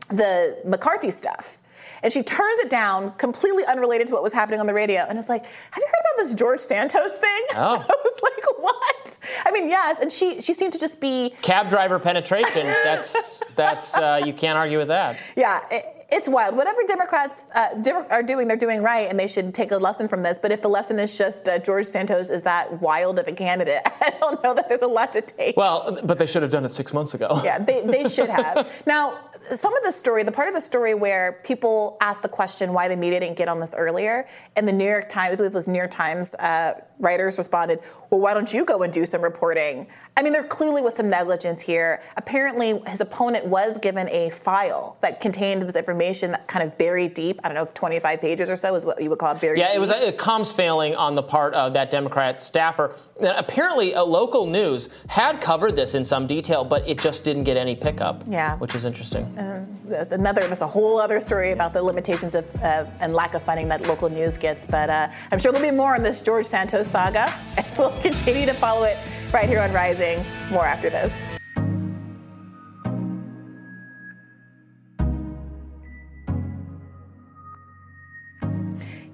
the McCarthy stuff. And she turns it down, completely unrelated to what was happening on the radio. And it's like, have you heard about this George Santos thing? Oh. I was like, what? I mean, yes. And she she seemed to just be... Cab driver penetration. that's, that's uh, you can't argue with that. Yeah, it, it's wild. Whatever Democrats uh, Dem- are doing, they're doing right, and they should take a lesson from this. But if the lesson is just uh, George Santos is that wild of a candidate, I don't know that there's a lot to take. Well, but they should have done it six months ago. Yeah, they, they should have. Now, some of the story, the part of the story where people asked the question why the media didn't get on this earlier, and the New York Times, I believe it was New York Times uh, writers responded, well, why don't you go and do some reporting? I mean, there clearly was some negligence here. Apparently, his opponent was given a file that contained this information that kind of buried deep. I don't know if twenty-five pages or so is what you would call buried yeah, deep. Yeah, it was a, a comms failing on the part of that Democrat staffer. And apparently, a local news had covered this in some detail, but it just didn't get any pickup, yeah. which is interesting. Uh, that's another. That's a whole other story about the limitations of uh, and lack of funding that local news gets. But uh, I'm sure there'll be more on this George Santos saga, and we'll continue to follow it right here on Rising. More after this.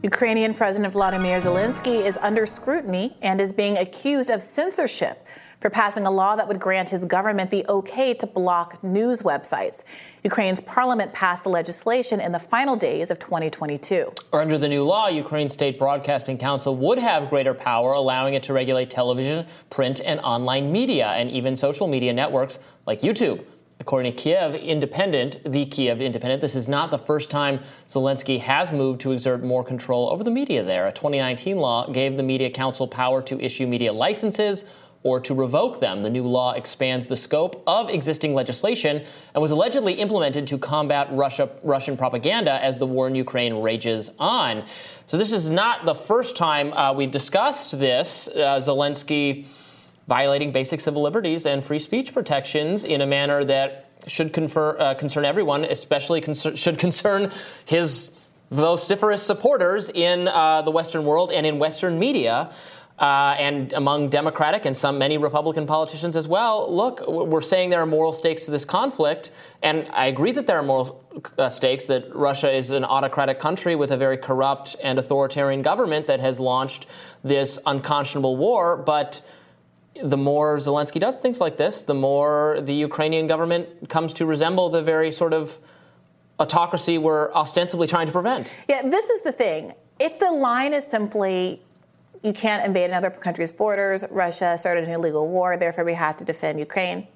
Ukrainian President Vladimir Zelensky is under scrutiny and is being accused of censorship for passing a law that would grant his government the okay to block news websites. Ukraine's parliament passed the legislation in the final days of twenty twenty-two. Or under the new law, Ukraine's State Broadcasting Council would have greater power, allowing it to regulate television, print, and online media, and even social media networks like YouTube. According to Kiev Independent, the Kiev Independent, this is not the first time Zelensky has moved to exert more control over the media there. A twenty nineteen law gave the Media Council power to issue media licenses or to revoke them. The new law expands the scope of existing legislation and was allegedly implemented to combat Russia, Russian propaganda as the war in Ukraine rages on. So this is not the first time uh, we've discussed this. Uh, Zelensky violating basic civil liberties and free speech protections in a manner that should confer, uh, concern everyone, especially concer- should concern his vociferous supporters in uh, the Western world and in Western media. Uh, and among Democratic and some many Republican politicians as well, look, we're saying there are moral stakes to this conflict, and I agree that there are moral uh, stakes, that Russia is an autocratic country with a very corrupt and authoritarian government that has launched this unconscionable war, but the more Zelensky does things like this, the more the Ukrainian government comes to resemble the very sort of autocracy we're ostensibly trying to prevent. Yeah, this is the thing. If the line is simply you can't invade another country's borders. Russia started an illegal war. Therefore, we have to defend Ukraine.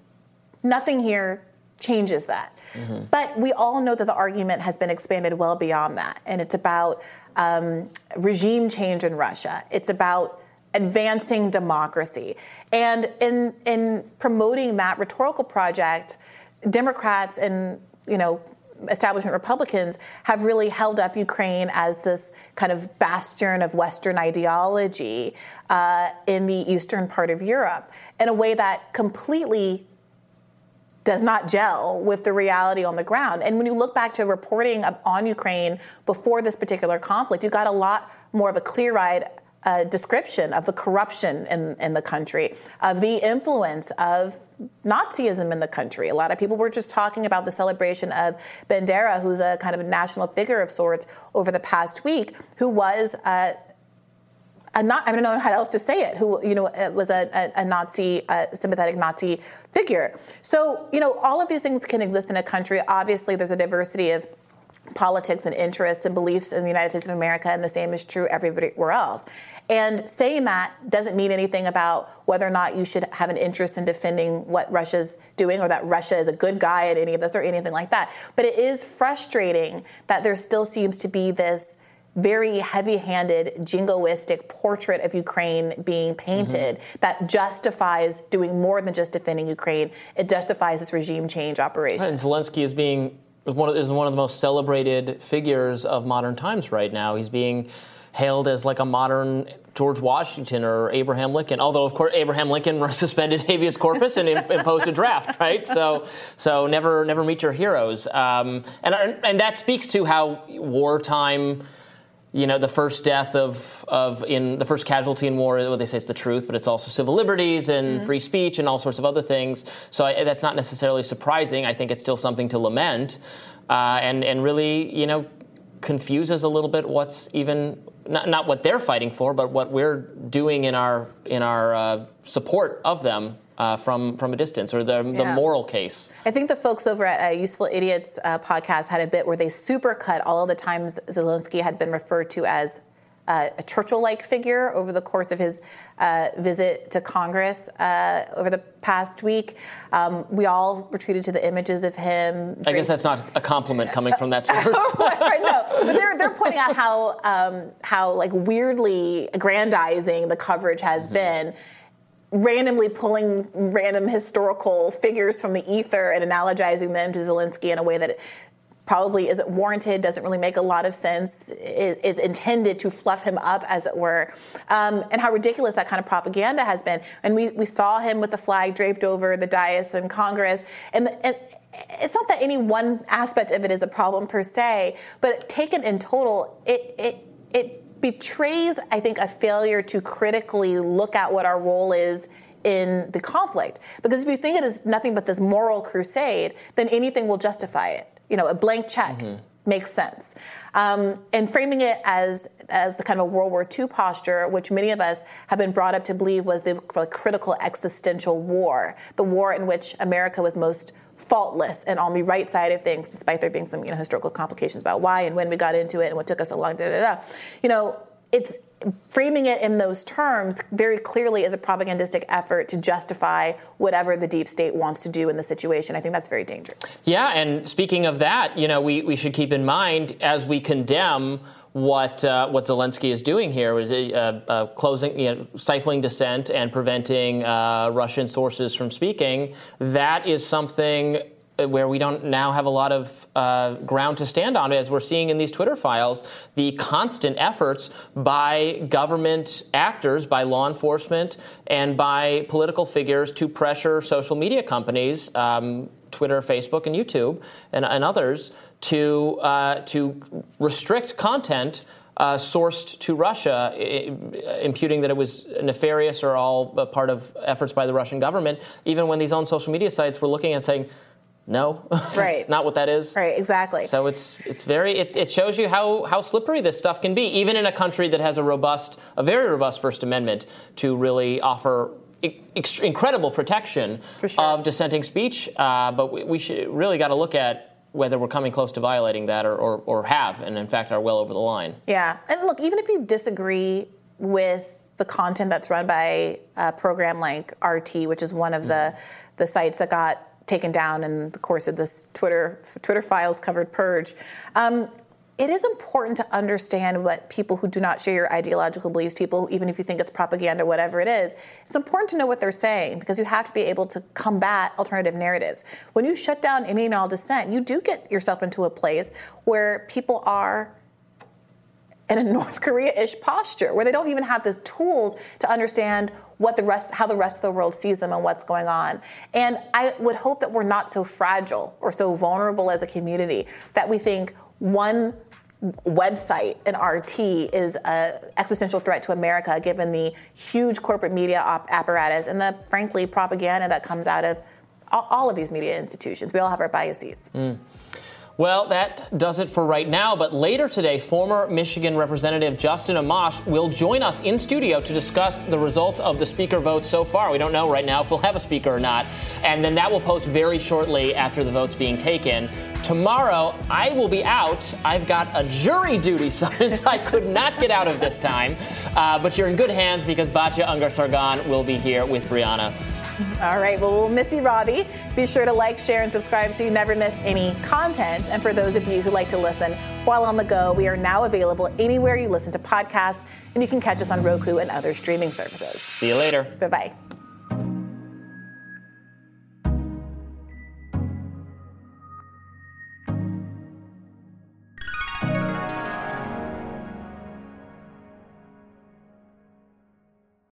Nothing here changes that. Mm-hmm. But we all know that the argument has been expanded well beyond that. And it's about um, regime change in Russia. It's about advancing democracy. And in in promoting that rhetorical project, Democrats and, you know, establishment Republicans have really held up Ukraine as this kind of bastion of Western ideology uh, in the eastern part of Europe in a way that completely does not gel with the reality on the ground. And when you look back to reporting on Ukraine before this particular conflict, you got a lot more of a clear-eyed uh, description of the corruption in, in the country, of the influence of Nazism in the country. A lot of people were just talking about the celebration of Bandera, who's a kind of a national figure of sorts over the past week, who was uh, a not, I don't know how else to say it, who, you know, was a, a, a Nazi, uh, sympathetic Nazi figure. So, you know, all of these things can exist in a country. Obviously, there's a diversity of politics and interests and beliefs in the United States of America, and the same is true everywhere else. And saying that doesn't mean anything about whether or not you should have an interest in defending what Russia's doing or that Russia is a good guy at any of this or anything like that. But it is frustrating that there still seems to be this very heavy-handed, jingoistic portrait of Ukraine being painted mm-hmm. that justifies doing more than just defending Ukraine. It justifies this regime change operation. And Zelensky is being... Is one, is one of the most celebrated figures of modern times right now. He's being hailed as like a modern George Washington or Abraham Lincoln, although, of course, Abraham Lincoln suspended habeas corpus and imposed a draft, right? So so never never meet your heroes. Um, and and that speaks to how wartime... You know, the first death of, of in the first casualty in war, well, they say it's the truth, but it's also civil liberties and mm-hmm. free speech and all sorts of other things. So I, that's not necessarily surprising. I think it's still something to lament uh, and, and really, you know, confuses a little bit what's even not, not what they're fighting for, but what we're doing in our in our uh, support of them. Uh, from from a distance, or the, yeah. the moral case. I think the folks over at uh, Useful Idiots uh, podcast had a bit where they supercut all of the times Zelensky had been referred to as uh, a Churchill-like figure over the course of his uh, visit to Congress uh, over the past week. Um, we all were treated to the images of him. I guess that's not a compliment coming from that source. right, right, no, but they're they're pointing out how um, how like weirdly aggrandizing the coverage has mm-hmm. been. Randomly pulling random historical figures from the ether and analogizing them to Zelensky in a way that probably isn't warranted, doesn't really make a lot of sense, is, is intended to fluff him up, as it were, um, and how ridiculous that kind of propaganda has been. And we, we saw him with the flag draped over the dais in Congress. And, the, and it's not that any one aspect of it is a problem per se, but taken in total, it it it. betrays, I think, a failure to critically look at what our role is in the conflict. Because if you think it is nothing but this moral crusade, then anything will justify it. You know, a blank check mm-hmm. makes sense. Um, and framing it as as a kind of a World War Two posture, which many of us have been brought up to believe was the critical existential war, the war in which America was most faultless and on the right side of things, despite there being some, you know, historical complications about why and when we got into it and what took us so long, da, da, da. You know, it's framing it in those terms very clearly is a propagandistic effort to justify whatever the deep state wants to do in the situation. I think that's very dangerous. Yeah, and speaking of that, you know, we, we should keep in mind as we condemn what uh, what Zelensky is doing here is uh, uh, closing, you know, stifling dissent and preventing uh, Russian sources from speaking. That is something where we don't now have a lot of uh, ground to stand on, as we're seeing in these Twitter files, the constant efforts by government actors, by law enforcement, and by political figures to pressure social media companies, um, Twitter, Facebook, and YouTube, and, and others, to uh, to restrict content uh, sourced to Russia, I- imputing that it was nefarious or all a part of efforts by the Russian government, even when these own social media sites were looking at saying, no, that's right. Not what that is. Right, exactly. So it's it's very it's, it shows you how, how slippery this stuff can be, even in a country that has a robust, a very robust First Amendment to really offer ex- incredible protection For sure. of dissenting speech. Uh, but we, we should really got to look at whether we're coming close to violating that or, or or have, and in fact are well over the line. Yeah, and look, even if you disagree with the content that's run by a program like R T, which is one of mm-hmm. the the sites that got taken down in the course of this Twitter Twitter files covered purge. Um, it is important to understand what people who do not share your ideological beliefs, people, even if you think it's propaganda, whatever it is, it's important to know what they're saying because you have to be able to combat alternative narratives. When you shut down any and all dissent, you do get yourself into a place where people are in a North Korea-ish posture, where they don't even have the tools to understand what the rest, how the rest of the world sees them and what's going on. And I would hope that we're not so fragile or so vulnerable as a community that we think one website, an R T, is an existential threat to America, given the huge corporate media op- apparatus and the, frankly, propaganda that comes out of all of these media institutions. We all have our biases. Mm. Well, that does it for right now, but later today, former Michigan Representative Justin Amash will join us in studio to discuss the results of the speaker vote so far. We don't know right now if we'll have a speaker or not, and then that will post very shortly after the vote's being taken. Tomorrow, I will be out. I've got a jury duty summons I could not get out of this time, uh, but you're in good hands because Batya Ungar-Sargon will be here with Brianna. All right. Well, we'll miss you, Robbie. Be sure to like, share, and subscribe so you never miss any content. And for those of you who like to listen while on the go, we are now available anywhere you listen to podcasts, and you can catch us on Roku and other streaming services. See you later. Bye-bye.